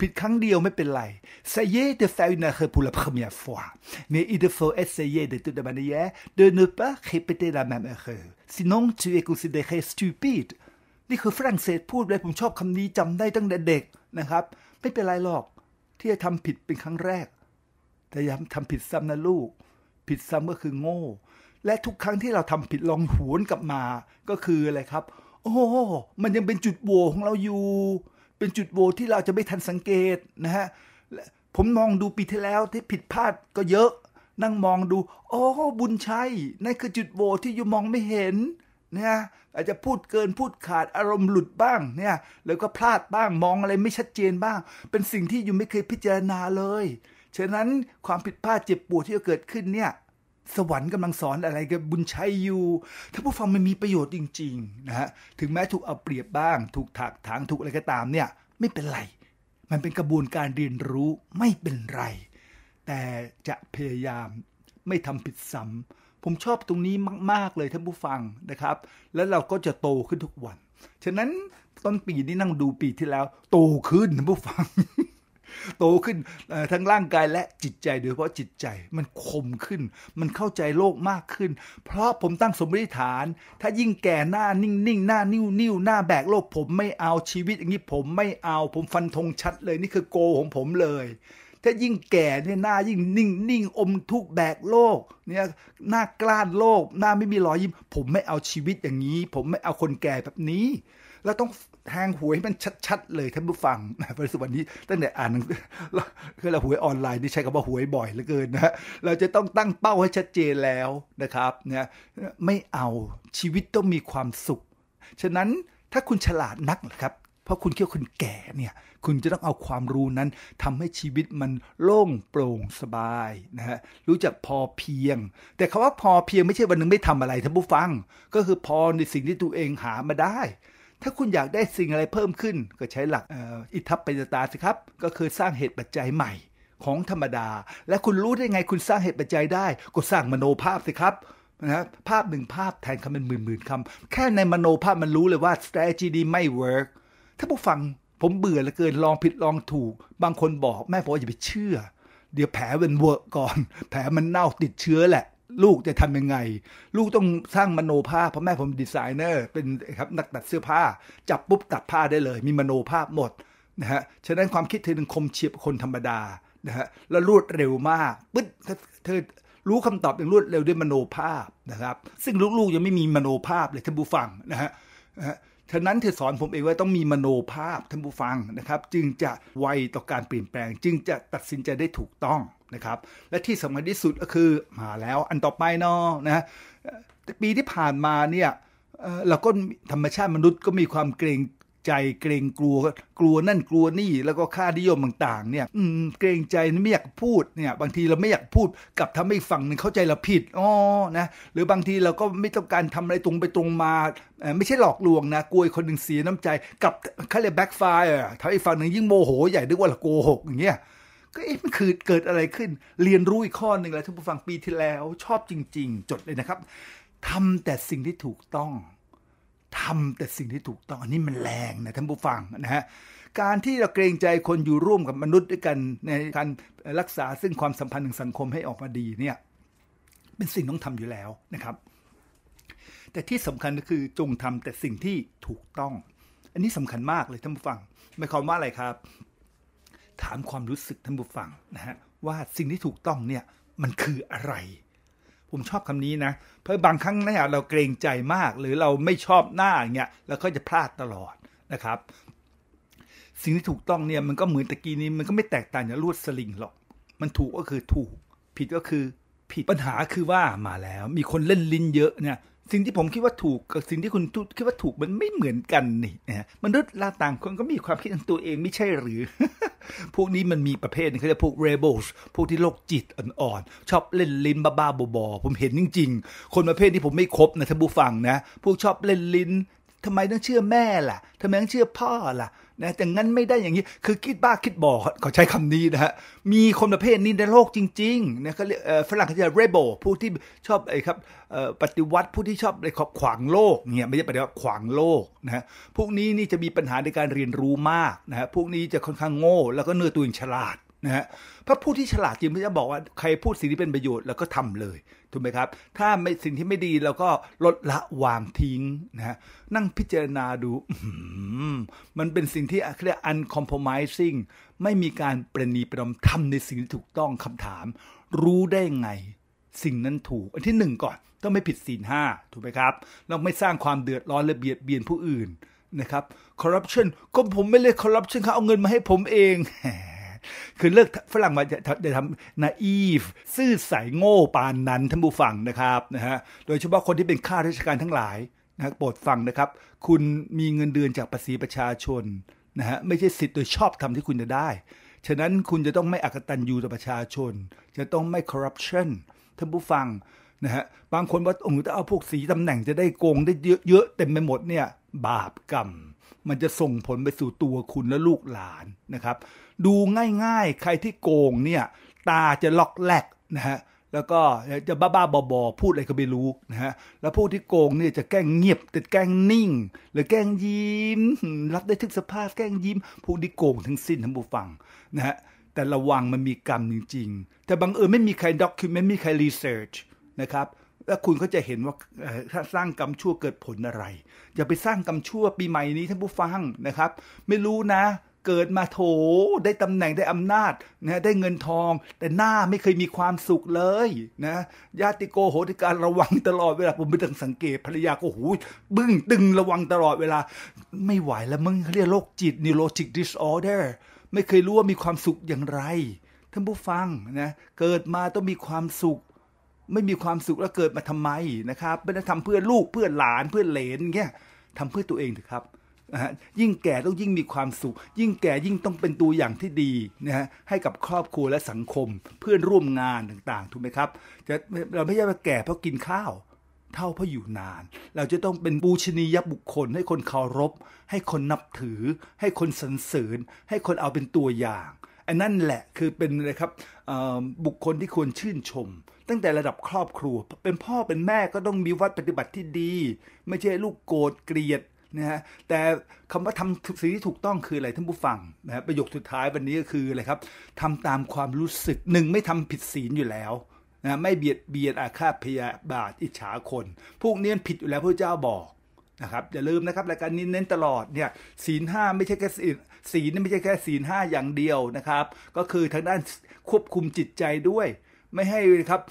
ผิดครั้งเดียวไม่เป็นไร Essayez de faire une erreur pour la première fois, mais il faut essayer de toute manière de ne pas répéter la même erreur. Sinon, tu es considéré stupide. นี่คือฝรั่งเศสพูดเลยผมชอบคำนี้จำได้ตั้งแต่เด็กนะครับไม่เป็นไรหรอกที่จะทำผิดเป็นครั้งแรกแต่อย่าทำผิดซ้ำนะลูกผิดซ้ำก็คือโง่และทุกครั้งที่เราทำผิดลองหวนกลับมาก็คืออะไรครับโอ้มันยังเป็นจุดโหว่ของเราอยู่เป็นจุดโหว่ที่เราจะไม่ทันสังเกตนะฮะผมมองดูปีที่แล้วที่ผิดพลาดก็เยอะนั่งมองดูโอ้บุญชัยนั่นคือจุดโหว่ที่อยู่มองไม่เห็นนะอาจจะพูดเกินพูดขาดอารมณ์หลุดบ้างเนี่ยแล้วก็พลาดบ้างมองอะไรไม่ชัดเจนบ้างเป็นสิ่งที่อยู่ไม่เคยพิจารณาเลยฉะนั้นความผิดพลาดเจ็บปวดที่จะเกิดขึ้นเนี่ยสวรรค์กำลังสอนอะไรกับบุญชัยอยู่ถ้าผู้ฟังมันมีประโยชน์จริงๆนะฮะถึงแม้ถูกเอาเปรียบบ้างถูกถักถางถูกอะไรก็ตามเนี่ยไม่เป็นไรมันเป็นกระบวนการเรียนรู้ไม่เป็นไรแต่จะพยายามไม่ทำผิดซ้ำผมชอบตรงนี้มากๆเลยท่านผู้ฟังนะครับแล้วเราก็จะโตขึ้นทุกวันฉะนั้นต้นปีนี้นั่งดูปีที่แล้วโตขึ้นท่านผู้ฟังโตขึ้นทั้งร่างกายและจิตใจโดยเฉพาะจิตใจมันคมขึ้นมันเข้าใจโลกมากขึ้นเพราะผมตั้งสมมติฐานถ้ายิ่งแก่หน้านิ่งๆหน้านิ่วๆหน้าแบกโลกผมไม่เอาชีวิตอย่างนี้ผมไม่เอาผมฟันธงชัดเลยนี่คือโกของผมเลยถ้ายิ่งแก่เนี่ยหน้ายิ่งนิ่งๆอมทุกข์แบกโลกเนี่ยหน้ากล้านโลกหน้าไม่มีรอยยิ้มผมไม่เอาชีวิตอย่างนี้ผมไม่เอาคนแก่แบบนี้แล้วต้องแทงหวยให้มันชัดๆเลยท่านผู้ฟังในสุวรรณนี้ตั้งแต่อ่านคือเราหวยออนไลน์นี่ใช้คำว่าหวยบ่อยเหลือเกินนะเราจะต้องตั้งเป้าให้ชัดเจนแล้วนะครับเนี่ยไม่เอาชีวิตต้องมีความสุขฉะนั้นถ้าคุณฉลาดนักนะครับเพราะคุณเคี้ยวคุณแก่เนี่ยคุณจะต้องเอาความรู้นั้นทำให้ชีวิตมันโล่งโปร่งสบายนะฮะรู้จักพอเพียงแต่คำว่าพอเพียงไม่ใช่วันนึงไม่ทำอะไรท่านผู้ฟังก็คือพอในสิ่งที่ตัวเองหามาได้ถ้าคุณอยากได้สิ่งอะไรเพิ่มขึ้นก็ใช้หลัก อ, อิทัปปัจจตาสิครับก็คือสร้างเหตุปัจจัยใหม่ของธรรมดาและคุณรู้ได้ไงคุณสร้างเหตุปัจจัยได้ก็สร้างมโนภาพสิครับนะภาพหนึ่งภาพแทนคำเป็นหมื่นๆคำแค่ในมโนภาพมันรู้เลยว่า strategy นี้ไม่ work ถ้าผู้ฟังผมเบื่อเหลือเกินลองผิดลองถูกบางคนบอกแม่ผมอย่าไปเชื่อเดี๋ยวแผลมันเวอะก่อนแผลมันเน่าติดเชื้อแหละลูกจะทำยังไงลูกต้องสร้างมโนภาพเพราะแม่ผมดีไซเนอร์เป็นครับนักตัดเสื้อผ้าจับปุ๊บตัดผ้าได้เลยมีมโนภาพหมดนะฮะฉะนั้นความคิดเธอหนึ่งคมเฉียบคนธรรมดานะฮะแล้วรวดเร็วมากปึ๊ดเธอรู้คำตอบอย่างรวดเร็วด้วยมโนภาพนะครับซึ่งลูกๆยังไม่มีมโนภาพเลยท่านผู้ฟังนะฮะฉะนั้นเธอสอนผมเองว่าต้องมีมโนภาพท่านผู้ฟังนะครับจึงจะไวต่อการเปลี่ยนแปลงจึงจะตัดสินใจได้ถูกต้องนะครับและที่สำคัญที่สุดก็คือมาแล้วอันต่อไปเนาะนะปีที่ผ่านมาเนี่ยเราก็ธรรมชาติมนุษย์ก็มีความเกรงใจเกรงกลัวกลัวนั่นกลัวนี่แล้วก็ค่านิยมต่างๆเนี่ยเกรงใจไม่อยากพูดเนี่ยบางทีเราไม่อยากพูดกับทำให้ฝั่งหนึ่งเข้าใจเราผิดอ๋อนะหรือบางทีเราก็ไม่ต้องการทำอะไรตรงไปตรงมาไม่ใช่หลอกลวงนะกลัวคนหนึ่งเสียน้ำใจกับเขาเรียกแบ็คไฟร์ทำให้ฝั่งหนึ่งยิ่งโมโหใหญ่ด้วยว่าเราโกหกอย่างเงี้ยก็เอ๊ะมันคือเกิดอะไรขึ้นเรียนรู้อีกข้อหนึ่งแล้วท่านผู้ฟังปีที่แล้วชอบจริงๆจดเลยนะครับทำแต่สิ่งที่ถูกต้องทำแต่สิ่งที่ถูกต้องอันนี้มันแรงนะท่านผู้ฟังนะฮะ การที่เราเกรงใจคนอยู่ร่วมกับมนุษย์ด้วยกันในการรักษาซึ่งความสัมพันธ์ทางสังคมให้ออกมาดีเนี่ยเป็นสิ่งต้องทำอยู่แล้วนะครับแต่ที่สำคัญก็คือจงทำแต่สิ่งที่ถูกต้องอันนี้สำคัญมากเลยท่านผู้ฟังหมายความว่าอะไรครับถามความรู้สึกท่านผู้ฟังนะฮะว่าสิ่งที่ถูกต้องเนี่ยมันคืออะไรผมชอบคำนี้นะเพราะบางครั้งนะฮะเราเกรงใจมากหรือเราไม่ชอบหน้าอย่างเงี้ยเราก็จะพลาดตลอดนะครับสิ่งที่ถูกต้องเนี่ยมันก็เหมือนตะกี้นี้มันก็ไม่แตกต่างจากลวดสลิงหรอกมันถูกก็คือถูกผิดก็คือผิดปัญหาคือว่ามาแล้วมีคนเล่นลิ้นเยอะเนี่ยสิ่งที่ผมคิดว่าถูกกับสิ่งที่คุณคิดว่าถูกมันไม่เหมือนกันนี่นะมนุษย์ละต่างคนก็มีความคิดของตัวเองไม่ใช่หรือ พวกนี้มันมีประเภทนึงเขาเรียกพวก rebels พวกที่โรคจิตอ่อนๆชอบเล่นลิ้นบ้าๆบอๆผมเห็นจริงๆคนประเภทที่ผมไม่คบนะท่านผู้ฟังนะพวกชอบเล่นลิ้นทำไมต้องเชื่อแม่ล่ะทำไมต้องเชื่อพ่อล่ะนะแต่งั้นไม่ได้อย่างนี้คือคิดบ้าคิดบ่อเขาใช้คำนี้นะฮะมีคนประเภทนี้ในโลกจริงๆนะเขาเรียกฝรั่งเขาจะ rebel ผู้ที่ชอบไอ้ครับปฏิวัติผู้ที่ชอบไอ้ขวางโลกเนี่ยไม่ใช่ปฏิวัติขวางโลกนะฮะพวกนี้นี่จะมีปัญหาในการเรียนรู้มากนะฮะพวกนี้จะค่อนข้างโง่แล้วก็เนื้อตัวเองฉลาดนะฮะพระผู้ที่ฉลาดจริงไม่จะบอกว่าใครพูดสิ่งที่เป็นประโยชน์แล้วก็ทำเลยถูกไหมครับถ้าไม่สิ่งที่ไม่ดีเราก็ลดละวางทิ้งนะฮะนั่งพิจารณาดูมันเป็นสิ่งที่เรียก uncompromising ไม่มีการประนีประนอมทำในสิ่งที่ถูกต้องคำถามรู้ได้ไงสิ่งนั้นถูกอันที่หนึ่งก่อนต้องไม่ผิดศีลห้าถูกไหมครับเราไม่สร้างความเดือดร้อนและเบียดเบียนผู้อื่นนะครับคอร์รัปชันก็ผมไม่เรียกคอร์รัปชันเขาเอาเงินมาให้ผมเองคือเลิกฝรั่งมาจะทำนาอีฟซื่อใสโง่ปานนั้นท่านผู้ฟังนะครับนะฮะโดยเฉพาะคนที่เป็นข้าราชการทั้งหลายนะโปรดฟังนะครับคุณมีเงินเดือนจากภาษีประชาชนนะฮะไม่ใช่สิทธิ์โดยชอบธรรมที่คุณจะได้ฉะนั้นคุณจะต้องไม่อกตัญญูต่อประชาชนจะต้องไม่คอร์รัปชันท่านผู้ฟังนะฮะบางคนว่าองค์จะเอาพวกสีตำแหน่งจะได้โกงได้เยอะๆเต็มไปหมดเนี่ยบาปกรรมมันจะส่งผลไปสู่ตัวคุณและลูกหลานนะครับดูง่ายๆใครที่โกงเนี่ยตาจะล็อกแลกนะฮะแล้วก็จะบ้าๆบอๆพูดอะไรก็ไม่รู้นะฮะแล้วผู้ที่โกงเนี่ยจะแกล้งเงียบแต่แกล้งนิ่งหรือแกล้งยิ้มรับได้ทุกสภาพแกล้งยิ้มผู้ที่โกงทั้งสิ้นท่านผู้ฟังนะฮะแต่ระวังมันมีกรรมจริงๆแต่บังเอิญไม่มีใครด็อกคิวเมนต์ไม่มีใครรีเสิร์ชนะครับแล้วคุณก็จะเห็นว่าถ้าสร้างกรรมชั่วเกิดผลอะไรอย่าไปสร้างกรรมชั่วปีใหม่นี้ท่านผู้ฟังนะครับไม่รู้นะเกิดมาโถได้ตำแหน่งได้อำนาจนะได้เงินทองแต่หน้าไม่เคยมีความสุขเลยนะญาติโกโหติการระวังตลอดเวลาผมไปตั้งสังเกตภรรยาก็หูบึ้งตึงระวังตลอดเวลาไม่ไหวแล้วมึงเรียกโรคจิต Neurotic Disorder ไม่เคยรู้ว่ามีความสุขอย่างไรท่านผู้ฟังนะเกิดมาต้องมีความสุขไม่มีความสุขแล้วเกิดมาทำไมนะครับไม่ได้ทำเพื่อลูกเพื่อหลานเพื่อเหลนเงี้ยทำเพื่อตัวเองเถอะครับนะฮะยิ่งแก่ต้องยิ่งมีความสุขยิ่งแก่ยิ่งต้องเป็นตัวอย่างที่ดีนะฮะให้กับครอบครัวและสังคมเพื่อนร่วมงานต่างๆถูกไหมครับจะเราไม่ใช่ว่าแก่เพราะกินข้าวเท่าเพราะอยู่นานเราจะต้องเป็นบูชนียบุคคลให้คนเคารพให้คนนับถือให้คนสรรเสริญให้คนเอาเป็นตัวอย่างอันนั่นแหละคือเป็นอะไรครับบุคคลที่ควรชื่นชมตั้งแต่ระดับครอบครัวเป็นพ่อเป็นแม่ก็ต้องมีวัดปฏิบัติที่ดีไม่ใช่ลูกโกรธเกลียดนะฮะแต่คำว่าทำสิ่งที่ถูกต้องคืออะไรท่านผู้ฟังนะฮะประโยคสุดท้ายวันนี้ก็คืออะไรครับทำตามความรู้สึกหนึ่งไม่ทำผิดศีลอยู่แล้วนะไม่เบียดเบียนอาฆาตพยาบาทอิจฉาคนพวกนี้ผิดอยู่แล้วพระเจ้าบอกนะครับอย่าลืมนะครับรายการนี้เน้นตลอดเนี่ยศีลห้าไม่ใช่แค่ศีลไม่ใช่แค่ศีลห้าอย่างเดียวนะครับก็คือทางด้านควบคุมจิตใจด้วยไม่ให้ครับ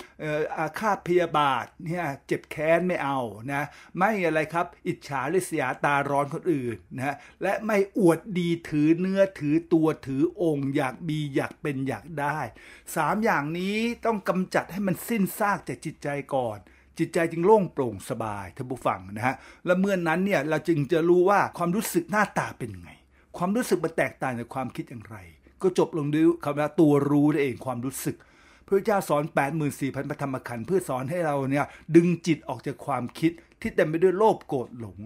อาฆาตพยาบาทเนี่ยเจ็บแค้นไม่เอานะไม่อะไรครับอิจฉาริษยาตาร้อนคนอื่นนะและไม่อวดดีถือเนื้อถือตัวถือองค์อยากมีอยากเป็นอยากได้สามอย่างนี้ต้องกำจัดให้มันสิ้นซากจากจิตใจก่อนจิตใจจึงโล่งโปร่งสบายท่านผู้ฟังนะฮะและเมื่อนนั้นเนี่ยเราจึงจะรู้ว่าความรู้สึกหน้าตาเป็นไงความรู้สึกมันแตกต่างจากความคิดอย่างไรก็จบลงด้วยคำว่าตัวรู้นั่นเองความรู้สึกพระเจ้าสอน แปดหมื่นสี่พัน พระธรรมขันธ์เพื่อสอนให้เราเนี่ยดึงจิตออกจากความคิดที่เต็มไปด้วยโลภโกรธหลง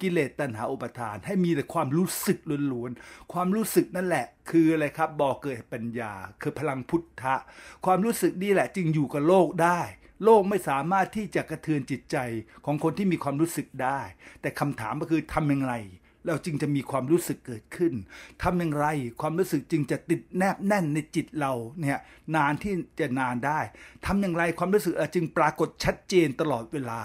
กิเลสตัณหาอุปาทานให้มีแต่ความรู้สึกล้วนๆความรู้สึกนั่นแหละคืออะไรครับบ่อเกิดปัญญาคือพลังพุทธะความรู้สึกนี่แหละจึงอยู่กับโลกได้โลกไม่สามารถที่จะกระเทือนจิตใจของคนที่มีความรู้สึกได้แต่คำถามก็คือทำอย่างไร เราจึงจะมีความรู้สึกเกิดขึ้นทำอย่างไรความรู้สึกจึงจะติดแนบแน่นในจิตเราเนี่ยนานที่จะนานได้ทำอย่างไรความรู้สึกจึงปรากฏชัดเจนตลอดเวลา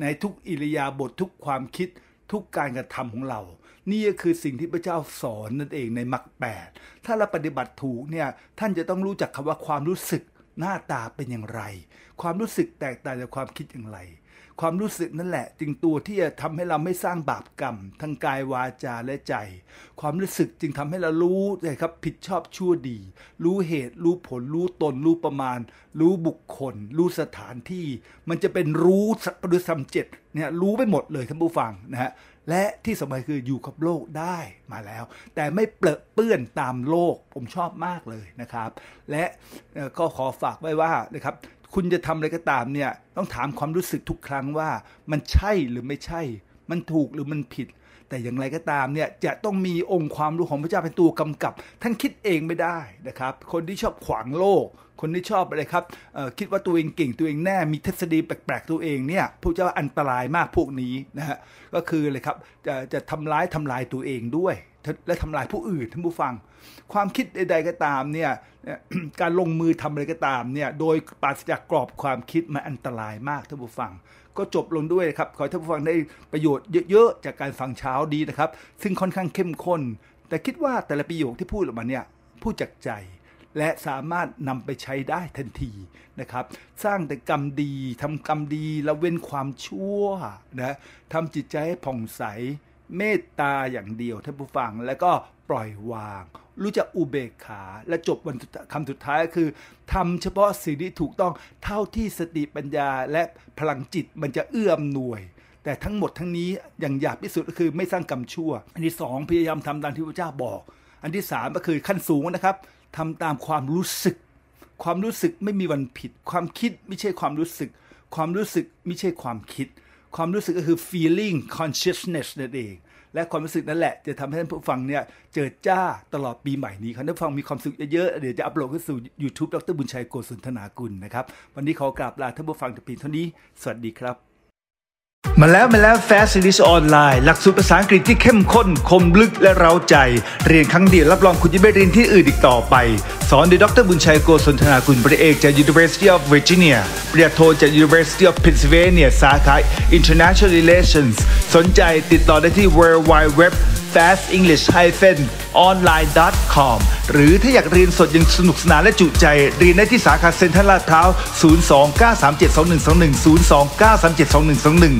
ในทุกอิริยาบถทุกความคิดทุกการกระทำของเรานี่ก็คือสิ่งที่พระเจ้าสอนนั่นเองในมรรคแปดถ้าเราปฏิบัติถูกเนี่ยท่านจะต้องรู้จักคำว่าความรู้สึกหน้าตาเป็นอย่างไรความรู้สึกแตกต่างจากความคิดอย่างไรความรู้สึกนั่นแหละจึงตัวที่จะทำให้เราไม่สร้างบาปกรรมทั้งกายวาจาและใจความรู้สึกจึงทำให้เรารู้เลยครับผิดชอบชั่วดีรู้เหตุรู้ผลรู้ตนรู้ประมาณรู้บุคคลรู้สถานที่มันจะเป็นรู้สัพพฤสัมเจ็ดเนี่ยรู้ไปหมดเลยท่านผู้ฟังนะฮะและที่สำคัญคืออยู่กับโลกได้มาแล้วแต่ไม่เปรอะเปื้อนตามโลกผมชอบมากเลยนะครับและก็ขอฝากไว้ว่านะครับคุณจะทำอะไรก็ตามเนี่ยต้องถามความรู้สึกทุกครั้งว่ามันใช่หรือไม่ใช่มันถูกหรือมันผิดแต่อย่างไรก็ตามเนี่ยจะต้องมีองค์ความรู้ของพระเจ้าเป็นตัวกำกับท่านคิดเองไม่ได้นะครับคนที่ชอบขวางโลกคนที่ชอบอะไรครับคิดว่าตัวเองเก่งตัวเองแน่มีทฤษฎีแปลกๆตัวเองเนี่ยพระเจ้าอันตรายมากพวกนี้นะฮะก็คืออะไรครับจะจะทำร้ายทำลายตัวเองด้วยและทำลายผู้อื่นท่านผู้ฟังความคิดใดๆก็ตามเนี่ยการลงมือทำอะไรก็ตามเนี่ยโดยปราศจากกรอบความคิดมันอันตรายมากท่านผู้ฟังก็จบลงด้วยครับขอท่านผู้ฟังได้ประโยชน์เยอะๆจากการฟังเช้าดีนะครับซึ่งค่อนข้างเข้มข้นแต่คิดว่าแต่ละประโยคที่พูดออกมาเนี่ยพูดจากใจและสามารถนำไปใช้ได้ทันทีนะครับสร้างแต่กรรมดีทำกรรมดีละเว้นความชั่วนะทำจิตใจให้ผ่องใสเมตตาอย่างเดียวท่านผู้ฟังแล้วก็ปล่อยวางรู้จักอุเบกขาและจบวันคำสุดท้ายคือทำเฉพาะสิ่งที่ถูกต้องเท่าที่สติปัญญาและพลังจิตมันจะเอื้อมหน่วยแต่ทั้งหมดทั้งนี้อย่างหยาบที่สุดก็คือไม่สร้างกรรมชั่วอันที่สองพยายามทำตามที่พระเจ้าบอกอันที่สามก็คือขั้นสูงนะครับทำตามความรู้สึกความรู้สึกไม่มีวันผิดความคิดไม่ใช่ความรู้สึกความรู้สึกไม่ใช่ความคิดความรู้สึกก็คือ feeling consciousness นั่นเองและความรู้สึกนั่นแหละจะทำให้ท่านผู้ฟังเนี่ยเจิดจ้าตลอดปีใหม่นี้ครับท่านฟังมีความสุขเยอะๆเดี๋ยวจะอัปโหลดขึ้นสู่ YouTube ดร.บุญชัยโกศลธนากุลนะครับวันนี้ขอกราบลาท่านผู้ฟังแต่เพียงเท่านี้สวัสดีครับมาแล้วมาแล้ว Fast English Online หลักสูตรภาษาอังกฤษที่เข้มข้นคมลึกและเร้าใจเรียนครั้งเดียวรับรองคุณจะไม่เรียนที่อื่นอีกต่อไปสอนโดยดร.บุญชัยโกศลธนากุลปริญญาเอกจาก University of Virginia ปริญญาโทจาก University of Pennsylvania สาขา International Relations สนใจติดต่อได้ที่ ดับเบิลยู ดับเบิลยู ดับเบิลยู ดอท ฟาสต์ อิงลิช ไฮเฟน ออนไลน์ ดอท คอม หรือถ้าอยากเรียนสดอย่างสนุกสนานและจุใจเรียนได้ที่สาขาเซ็นทรัลลาดพร้าว ศูนย์ สอง เก้า สาม เจ็ด สอง หนึ่ง สอง หนึ่ง ศูนย์ สอง เก้า สาม เจ็ด สอง หนึ่ง สอง หนึ่ง